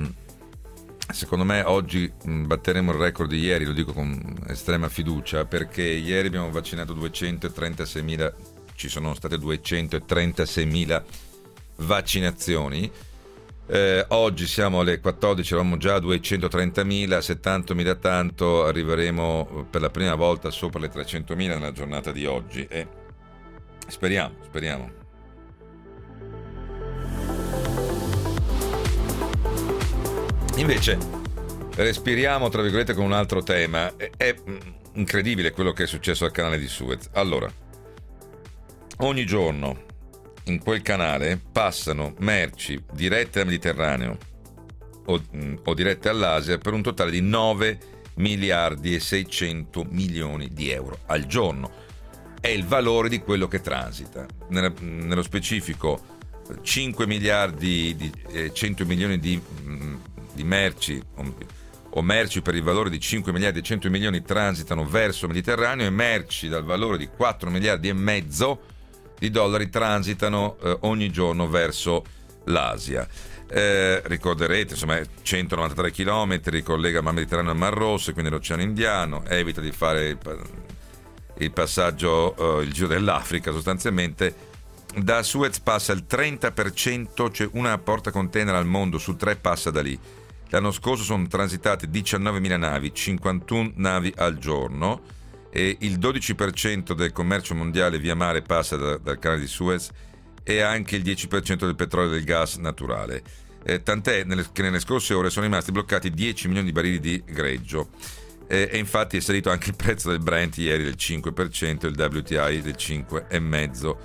secondo me oggi batteremo il record di ieri, lo dico con estrema fiducia, perché ieri abbiamo vaccinato duecentotrentasei mila, ci sono state duecentotrentasei mila vaccinazioni. Eh, oggi siamo alle quattordici, eravamo già a duecentotrentamila, settantamila tanto, arriveremo per la prima volta sopra le trecentomila nella giornata di oggi. Eh, speriamo, speriamo. Invece respiriamo tra virgolette con un altro tema. È incredibile quello che è successo al canale di Suez. Allora, ogni giorno in quel canale passano merci dirette al Mediterraneo o, o dirette all'Asia per un totale di nove miliardi e seicento milioni di euro al giorno. È il valore di quello che transita. Nella, nello specifico cinque miliardi e cento milioni di di merci o merci per il valore di cinque miliardi e cento milioni transitano verso il Mediterraneo e merci dal valore di quattro miliardi e mezzo di dollari transitano eh, ogni giorno verso l'Asia. Eh, ricorderete, insomma, centonovantatré chilometri, collega il Mediterraneo al Mar Rosso, quindi l'Oceano Indiano, evita di fare il, il passaggio, eh, il giro dell'Africa sostanzialmente. Da Suez passa il trenta per cento, cioè una porta container al mondo su tre passa da lì. L'anno scorso sono transitate diciannovemila navi, cinquantuno navi al giorno, e il dodici per cento del commercio mondiale via mare passa da, dal canale di Suez, e anche il dieci per cento del petrolio e del gas naturale. Eh, tant'è nelle, che nelle scorse ore sono rimasti bloccati dieci milioni di barili di greggio. Eh, e infatti è salito anche il prezzo del Brent ieri del cinque per cento, il W T I del cinque virgola cinque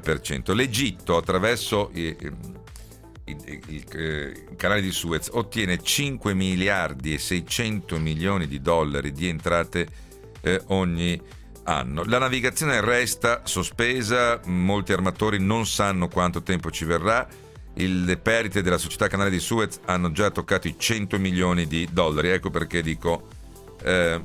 per cento. L'Egitto, attraverso eh, il, il, eh, il canale di Suez, ottiene cinque miliardi e seicento milioni di dollari di entrate eh, ogni anno. La navigazione resta sospesa, molti armatori non sanno quanto tempo ci verrà. Le perdite della società canale di Suez hanno già toccato i cento milioni di dollari. Ecco perché dico eh,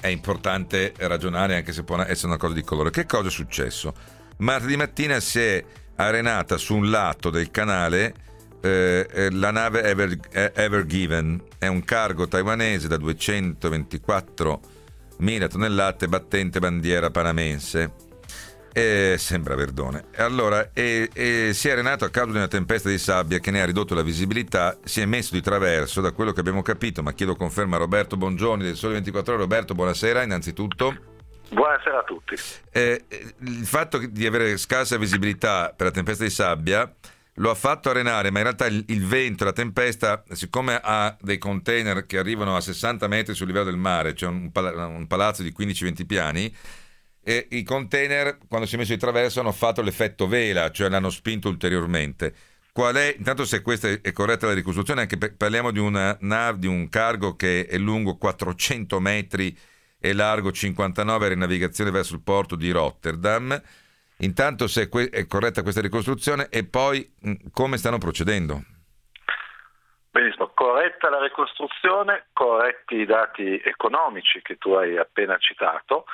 è importante ragionare, anche se può essere una cosa di colore. Che cosa è successo? Martedì mattina si è arenata su un lato del canale eh, la nave Ever, Evergreen. È un cargo taiwanese da duecentoventiquattromila tonnellate, battente bandiera panamense. Eh, sembra Verdone. Allora eh, eh, si è arenato a causa di una tempesta di sabbia che ne ha ridotto la visibilità. Si è messo di traverso, da quello che abbiamo capito, ma chiedo conferma a Roberto Bongiorni del Sole ventiquattro Ore. Roberto, buonasera innanzitutto. Buonasera a tutti. Eh, il fatto di avere scarsa visibilità per la tempesta di sabbia lo ha fatto arenare, ma in realtà il, il vento, la tempesta, siccome ha dei container che arrivano a sessanta metri sul livello del mare, c'è cioè un, pala- un palazzo di quindici venti piani, e i container, quando si è messo di traverso, hanno fatto l'effetto vela, cioè l'hanno spinto ulteriormente. Qual è, intanto, se questa è corretta la ricostruzione, anche per, parliamo di una nave, di un cargo che è lungo quattrocento metri e largo cinquantanove, era in navigazione verso il porto di Rotterdam. Intanto, se que- è corretta questa ricostruzione, e poi mh, come stanno procedendo? Benissimo, corretta la ricostruzione, corretti i dati economici che tu hai appena citato,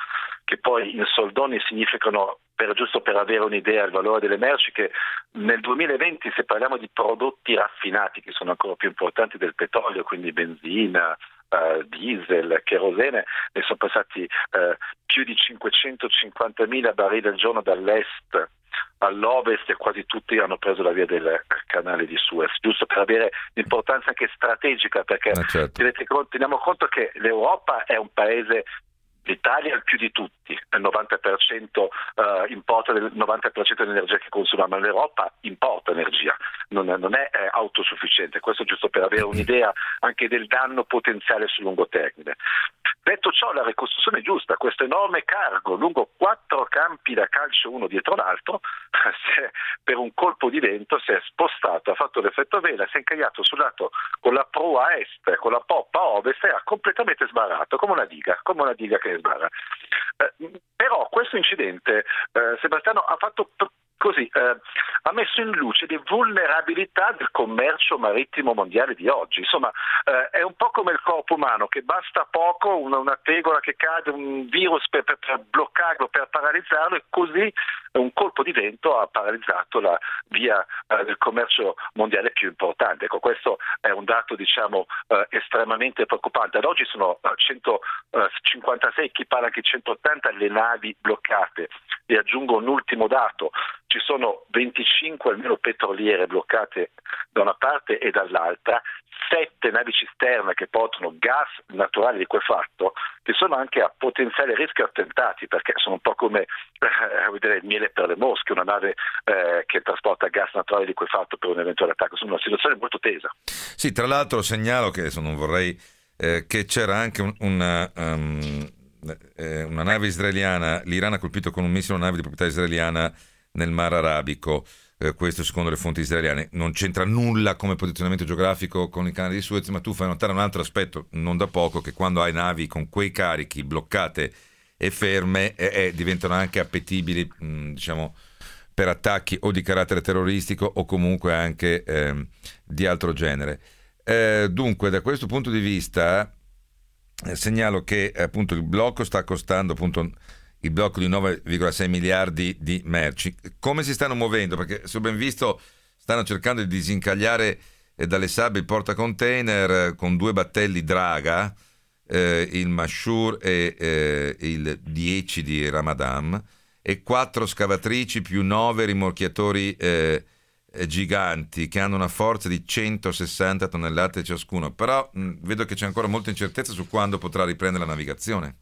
che poi in soldoni significano, per giusto per avere un'idea, il valore delle merci, che nel duemilaventi, se parliamo di prodotti raffinati, che sono ancora più importanti del petrolio, quindi benzina, Uh, diesel, cherosene, ne sono passati uh, più di cinquecentocinquantamila barili al giorno dall'est all'ovest, e quasi tutti hanno preso la via del canale di Suez, giusto per avere l'importanza anche strategica, perché ah, certo. Teniamo conto che l'Europa è un paese, l'Italia il più di tutti, il novanta per cento uh, importa del novanta per cento dell'energia che consuma, ma l'Europa importa energia, non, non è, è autosufficiente. Questo giusto per avere un'idea anche del danno potenziale sul lungo termine. Detto ciò, la ricostruzione è giusta. Questo enorme cargo lungo quattro campi da calcio uno dietro l'altro, se, per un colpo di vento si è spostato, ha fatto l'effetto vela, si è incagliato sul lato con la proa a est, con la poppa a ovest, e ha completamente sbarrato, come una diga, come una diga che sbarra. Eh, però questo incidente, eh, Sebastiano, ha fatto p- così, eh, ha messo in luce le vulnerabilità del commercio marittimo mondiale di oggi. Insomma, eh, è un po' come il corpo umano, che basta poco, una, una tegola che cade, un virus per, per, per bloccarlo, per paralizzarlo, e così un colpo di vento ha paralizzato la via eh, del commercio mondiale più importante. Ecco, questo è un dato, diciamo, eh, estremamente preoccupante. Ad oggi sono centocinquantasei, chi parla anche centottanta, le navi bloccate. E aggiungo un ultimo dato: ci sono venticinque almeno petroliere bloccate da una parte e dall'altra, sette navi cisterna che portano gas naturale liquefatto, che sono anche a potenziale rischio attentati, perché sono un po' come eh, il miele per le mosche, una nave eh, che trasporta gas naturale liquefatto per un eventuale attacco. Sono una situazione molto tesa. Sì, tra l'altro segnalo che, se non vorrei, eh, che c'era anche un, una... Um... una nave israeliana, l'Iran ha colpito con un missile una nave di proprietà israeliana nel Mar Arabico, eh, questo secondo le fonti israeliane. Non c'entra nulla come posizionamento geografico con il canale di Suez, ma tu fai notare un altro aspetto non da poco, che quando hai navi con quei carichi bloccate e ferme eh, eh, diventano anche appetibili mh, diciamo per attacchi o di carattere terroristico o comunque anche eh, di altro genere. Eh, dunque, da questo punto di vista segnalo che appunto il blocco sta costando, appunto il blocco di nove virgola sei miliardi di merci. Come si stanno muovendo? Perché, se ho ben visto, stanno cercando di disincagliare dalle sabbie il portacontainer con due battelli Draga, eh, il Mashur e eh, il dieci di Ramadan, e quattro scavatrici più nove rimorchiatori eh, giganti che hanno una forza di centosessanta tonnellate ciascuno, però mh, vedo che c'è ancora molta incertezza su quando potrà riprendere la navigazione.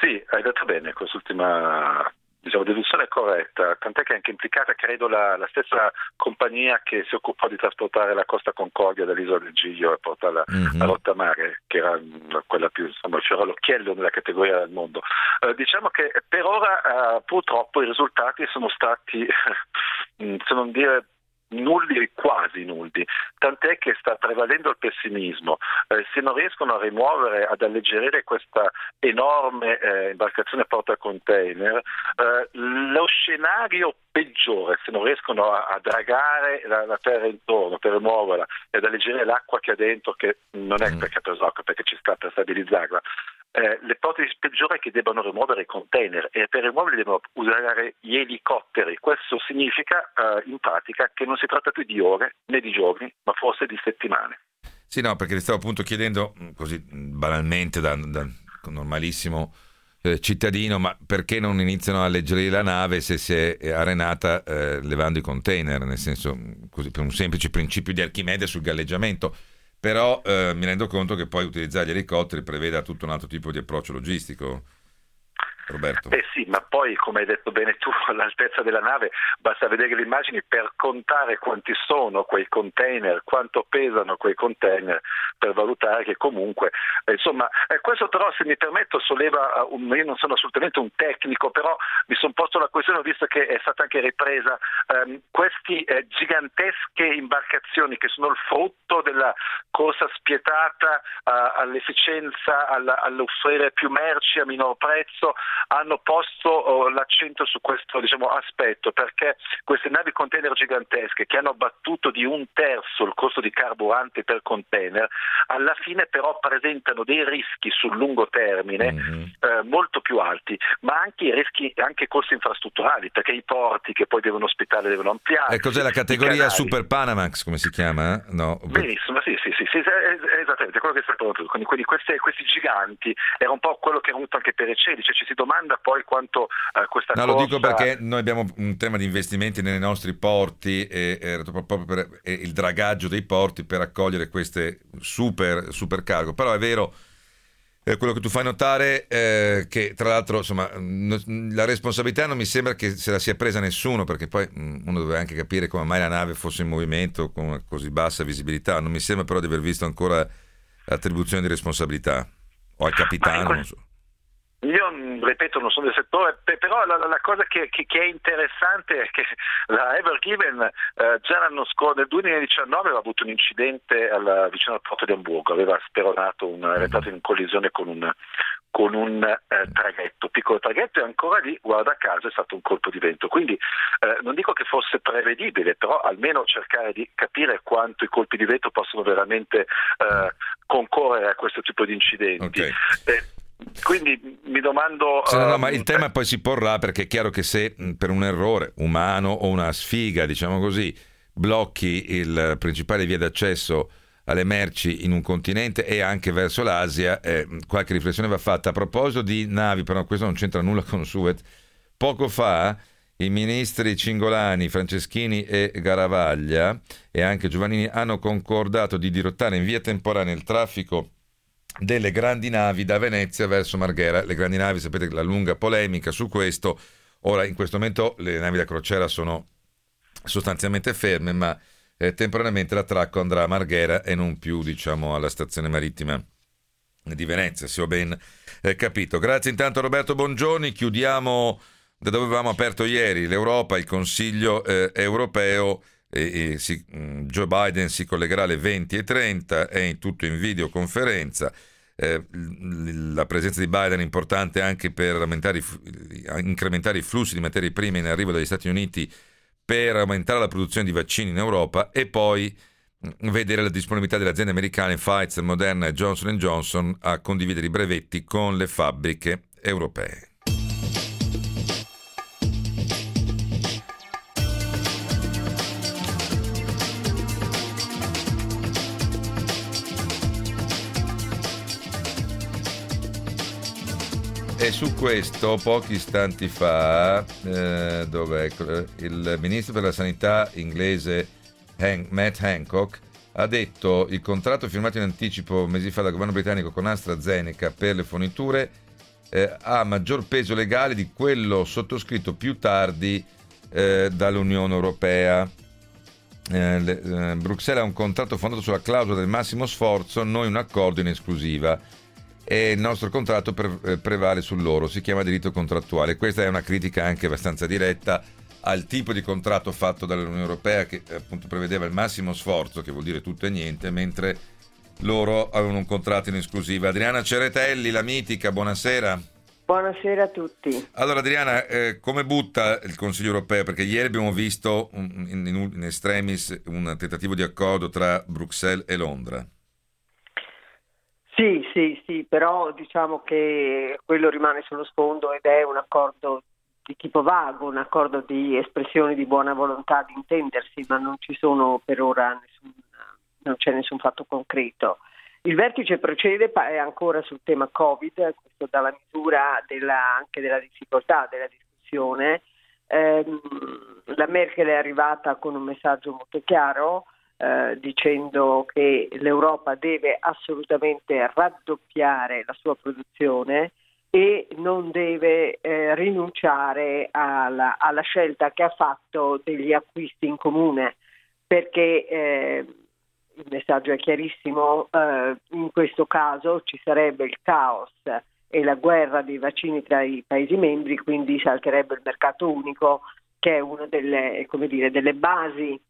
Sì, hai detto bene, quest'ultima diciamo deduzione è corretta, tant'è che è anche implicata credo la, la stessa compagnia che si occupò di trasportare la Costa Concordia dall'isola del Giglio e portarla mm-hmm. a Rottamare, che era quella più, insomma, c'era l'occhiello nella categoria del mondo. Eh, diciamo che per ora eh, purtroppo i risultati sono stati se non dire nulli, quasi nulli, tant'è che sta prevalendo il pessimismo. Eh, se non riescono a rimuovere, ad alleggerire questa enorme eh, imbarcazione portacontainer, eh, lo scenario peggiore, se non riescono a, a dragare la, la terra intorno per rimuoverla e ad alleggerire l'acqua che ha dentro, che non è perché presocca, perché ci sta per stabilizzarla, Eh, l'ipotesi peggiore è che debbano rimuovere i container, e per rimuoverli devono usare gli elicotteri. Questo significa eh, in pratica che non si tratta più di ore né di giorni, ma forse di settimane. Sì, no, perché ti stavo appunto chiedendo così banalmente da, da normalissimo eh, cittadino, ma perché non iniziano a alleggerire la nave se si è arenata eh, levando i container, nel senso così, per un semplice principio di Archimede sul galleggiamento. Però eh, mi rendo conto che poi utilizzare gli elicotteri preveda tutto un altro tipo di approccio logistico, Roberto. Eh sì, ma poi, come hai detto bene tu, all'altezza della nave basta vedere le immagini per contare quanti sono quei container, quanto pesano quei container, per valutare che comunque, eh, insomma, eh, questo però, se mi permetto, solleva un, io non sono assolutamente un tecnico, però mi sono posto la questione, visto che è stata anche ripresa, ehm, questi eh, gigantesche imbarcazioni che sono il frutto della corsa spietata eh, all'efficienza, alla, all'offrire più merci a minor prezzo, hanno posto oh, l'accento su questo, diciamo, aspetto, perché queste navi container gigantesche che hanno abbattuto di un terzo il costo di carburante per container, alla fine però presentano dei rischi sul lungo termine mm-hmm. eh, molto più alti, ma anche i rischi, anche costi infrastrutturali, perché i porti che poi devono ospitare devono ampliare. E cos'è la categoria Super Panamax, come si chiama? No. Benissimo, sì, sì, sì, sì, esattamente, quello che stai parlando. Quindi questi, questi giganti, era un po' quello che è venuto anche per Eceli, cioè ci si domanda poi quanto eh, questa cosa... No, corsa... lo dico perché noi abbiamo un tema di investimenti nei nostri porti e, e proprio per e il dragaggio dei porti per accogliere queste super, super cargo. Però è vero eh, quello che tu fai notare, eh, che tra l'altro, insomma, n- la responsabilità non mi sembra che se la sia presa nessuno, perché poi mh, uno doveva anche capire come mai la nave fosse in movimento con una così bassa visibilità. Non mi sembra però di aver visto ancora l'attribuzione di responsabilità o al capitano, quel... non so. Io ripeto, non sono del settore, però la, la cosa che, che, che è interessante è che la Evergreen eh, già l'anno scorso, nel duemiladiciannove, aveva avuto un incidente alla, vicino al porto di Amburgo, aveva speronato, un, era entrato in collisione con un, con un eh, traghetto, piccolo traghetto, e ancora lì, guarda caso, è stato un colpo di vento. Quindi eh, non dico che fosse prevedibile, però almeno cercare di capire quanto i colpi di vento possono veramente eh, concorrere a questo tipo di incidenti. Okay. Eh, Quindi mi domando... Sì, no, no, ma il tema poi si porrà, perché è chiaro che se per un errore umano o una sfiga, diciamo così, blocchi il principale via d'accesso alle merci in un continente e anche verso l'Asia, eh, qualche riflessione va fatta. A proposito di navi, però questo non c'entra nulla con Suez, poco fa i ministri Cingolani, Franceschini e Garavaglia e anche Giovannini hanno concordato di dirottare in via temporanea il traffico delle grandi navi da Venezia verso Marghera. Le grandi navi, sapete la lunga polemica su questo. Ora in questo momento le navi da crociera sono sostanzialmente ferme, ma eh, temporaneamente l'attracco andrà a Marghera e non più, diciamo, alla stazione marittima di Venezia, se ho ben eh, capito. Grazie intanto Roberto Bongioni. Chiudiamo da dove avevamo aperto ieri, l'Europa, il Consiglio eh, europeo. E, e si, Joe Biden si collegherà alle venti e trenta, è in tutto in videoconferenza. Eh, la presenza di Biden è importante anche per aumentare, incrementare i flussi di materie prime in arrivo dagli Stati Uniti, per aumentare la produzione di vaccini in Europa, e poi vedere la disponibilità delle aziende americane Pfizer, Moderna e Johnson and Johnson a condividere i brevetti con le fabbriche europee. E su questo pochi istanti fa eh, dov'è, il ministro per la sanità inglese Han- Matt Hancock ha detto: il contratto firmato in anticipo mesi fa dal governo britannico con AstraZeneca per le forniture eh, ha maggior peso legale di quello sottoscritto più tardi eh, dall'Unione Europea. Eh, le, eh, Bruxelles ha un contratto fondato sulla clausola del massimo sforzo, noi un accordo in esclusiva. E il nostro contratto pre- prevale su loro, si chiama diritto contrattuale. Questa è una critica anche abbastanza diretta al tipo di contratto fatto dall'Unione Europea, che appunto prevedeva il massimo sforzo, che vuol dire tutto e niente, mentre loro avevano un contratto in esclusiva. Adriana Ceretelli, la mitica, buonasera. Buonasera a tutti. Allora Adriana, eh, come butta il Consiglio Europeo? Perché ieri abbiamo visto un, in, in, in extremis un tentativo di accordo tra Bruxelles e Londra. Sì, sì, sì, però diciamo che quello rimane sullo sfondo ed è un accordo di tipo vago, un accordo di espressione di buona volontà di intendersi, ma non ci sono per ora nessun, non c'è nessun fatto concreto. Il vertice procede è ancora sul tema Covid, questo dà la misura della, anche della difficoltà della discussione. Eh, la Merkel è arrivata con un messaggio molto chiaro, Eh, dicendo che l'Europa deve assolutamente raddoppiare la sua produzione e non deve eh, rinunciare alla, alla scelta che ha fatto degli acquisti in comune, perché eh, il messaggio è chiarissimo, eh, in questo caso ci sarebbe il caos e la guerra dei vaccini tra i Paesi membri, quindi salterebbe il mercato unico, che è una delle, come dire, delle basi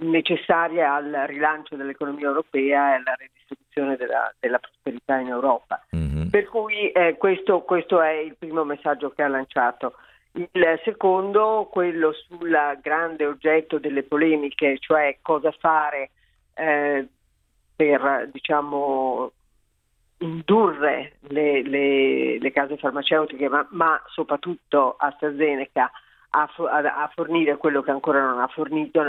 necessaria al rilancio dell'economia europea e alla redistribuzione della, della prosperità in Europa. Mm-hmm. Per cui eh, questo, questo è il primo messaggio che ha lanciato. Il secondo, quello sul grande oggetto delle polemiche, cioè cosa fare eh, per diciamo indurre le, le, le case farmaceutiche, ma, ma soprattutto AstraZeneca, a fornire quello che ancora non ha fornito,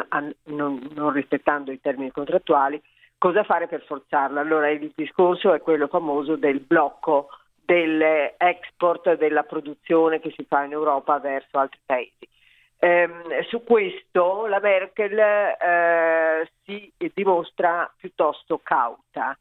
non, non rispettando i termini contrattuali, cosa fare per forzarla? Allora il discorso è quello famoso del blocco dell'export della produzione che si fa in Europa verso altri paesi. Ehm, su questo la Merkel eh, si dimostra piuttosto cauta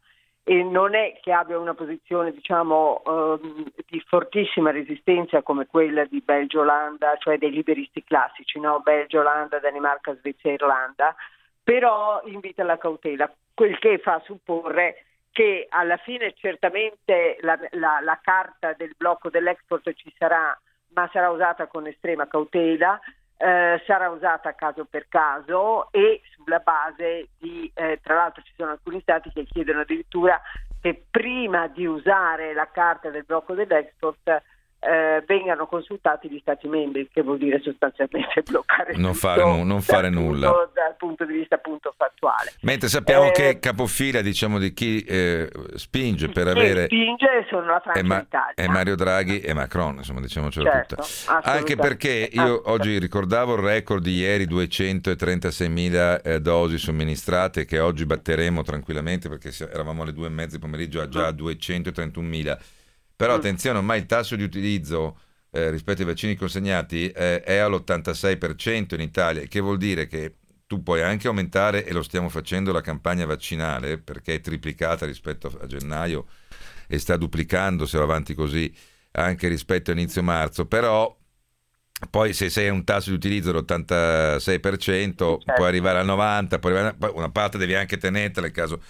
e non è che abbia una posizione diciamo ehm, di fortissima resistenza come quella di Belgio, Olanda, cioè dei liberisti classici, no? Belgio, Olanda, Danimarca, Svezia, Irlanda, però invita alla cautela, quel che fa supporre che alla fine certamente la, la, la carta del blocco dell'export ci sarà, ma sarà usata con estrema cautela, Eh, sarà usata caso per caso e sulla base di, eh, tra l'altro ci sono alcuni stati che chiedono addirittura che prima di usare la carta del blocco dell'export eh, vengano consultati gli stati membri, che vuol dire sostanzialmente bloccare non tutto, fare, non fare dal nulla punto, dal punto di vista appunto fattuale, mentre sappiamo eh, che capofila diciamo di chi eh, spinge per avere spinge sono la Francia e ma- l'Italia e Mario Draghi e Macron, insomma diciamocelo certo, tutta, anche perché io oggi ricordavo il record di ieri, duecentotrentasei mila eh, dosi somministrate, che oggi batteremo tranquillamente perché eravamo alle due e mezza pomeriggio a già duecentotrentunomila. Però attenzione, ormai il tasso di utilizzo eh, rispetto ai vaccini consegnati eh, è all'ottantasei percento in Italia, che vuol dire che tu puoi anche aumentare, e lo stiamo facendo, la campagna vaccinale, perché è triplicata rispetto a gennaio e sta duplicando, se va avanti così, anche rispetto a inizio marzo. Però poi se sei a un tasso di utilizzo dell'ottantasei percento puoi arrivare al novanta percento, puoi arrivare a... una parte devi anche tenertela in caso...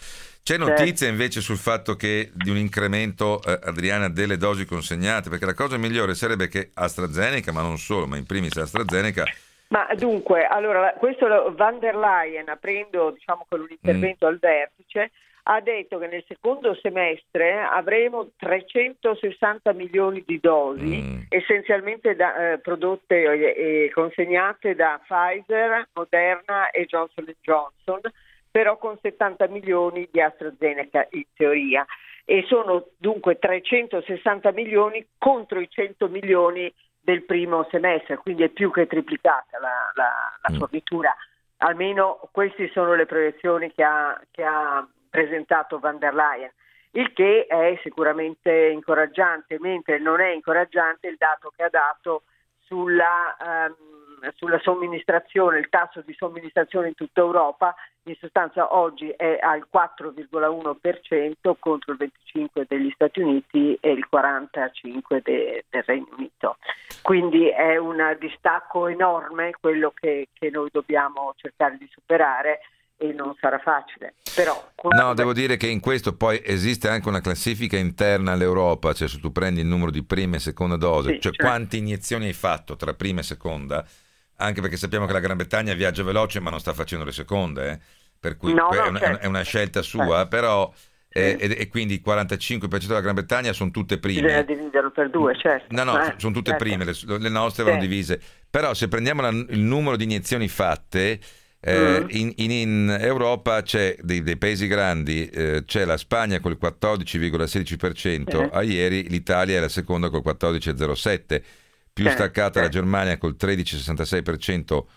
C'è notizia invece sul fatto che di un incremento, eh, Adriana, delle dosi consegnate, perché la cosa migliore sarebbe che AstraZeneca, ma non solo, ma in primis AstraZeneca... Ma dunque, allora, questo lo, Van der Leyen, aprendo diciamo con un intervento mm. al vertice, ha detto che nel secondo semestre avremo trecentosessanta milioni di dosi, mm. essenzialmente da, eh, prodotte e eh, consegnate da Pfizer, Moderna e Johnson and Johnson, però con settanta milioni di AstraZeneca in teoria, e sono dunque trecentosessanta milioni contro i cento milioni del primo semestre, quindi è più che triplicata la, la, la fornitura, almeno queste sono le proiezioni che ha, che ha presentato Van der Leyen. il che è sicuramente incoraggiante, mentre non è incoraggiante il dato che ha dato sulla, ehm, sulla somministrazione, il tasso di somministrazione in tutta Europa. In sostanza oggi è al quattro virgola uno per cento contro il venticinque per cento degli Stati Uniti e il quarantacinque per cento de, del Regno Unito. Quindi è un distacco enorme quello che, che noi dobbiamo cercare di superare, e non sarà facile. Però no, devo dire che in questo poi esiste anche una classifica interna all'Europa, cioè se tu prendi il numero di prima e seconda dose, sì, cioè certo. Quante iniezioni hai fatto tra prima e seconda, anche perché sappiamo che la Gran Bretagna viaggia veloce ma non sta facendo le seconde, eh? Per cui no, no, è, una, certo. è una scelta sua, sì. Però eh, sì. e, e quindi il quarantacinque per cento della Gran Bretagna sono tutte prime. Bisogna dividerlo per due, certo. No, no, eh, sono tutte certo. prime, le, le nostre sì. vanno divise. Però se prendiamo la, il numero di iniezioni fatte, Eh, in, in, in Europa c'è dei, dei paesi grandi, eh, c'è la Spagna col quattordici virgola sedici per cento eh. a ieri, l'Italia è la seconda col quattordici virgola zero sette per cento, più eh. staccata eh. la Germania col tredici virgola sessantasei per cento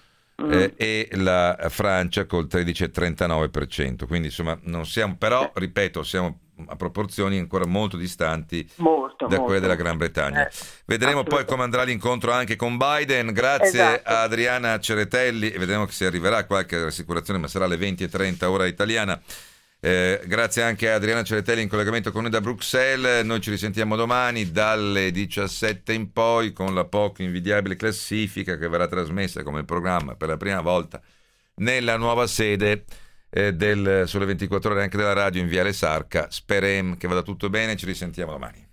mm. eh, e la Francia col tredici virgola trentanove per cento, quindi insomma non siamo, però ripeto, siamo a proporzioni ancora molto distanti molto, da molto. quelle della Gran Bretagna. Eh, vedremo poi come andrà l'incontro anche con Biden. Grazie esatto. a Adriana Ceretelli, e vedremo che si arriverà a qualche rassicurazione, ma sarà alle venti e trenta ora italiana. Eh, grazie anche a Adriana Ceretelli in collegamento con noi da Bruxelles. Noi ci risentiamo domani dalle diciassette in poi con la poco invidiabile classifica, che verrà trasmessa come programma per la prima volta nella nuova sede del Sole ventiquattro Ore, anche della radio, in Viale Sarca. Sperem che vada tutto bene, ci risentiamo domani.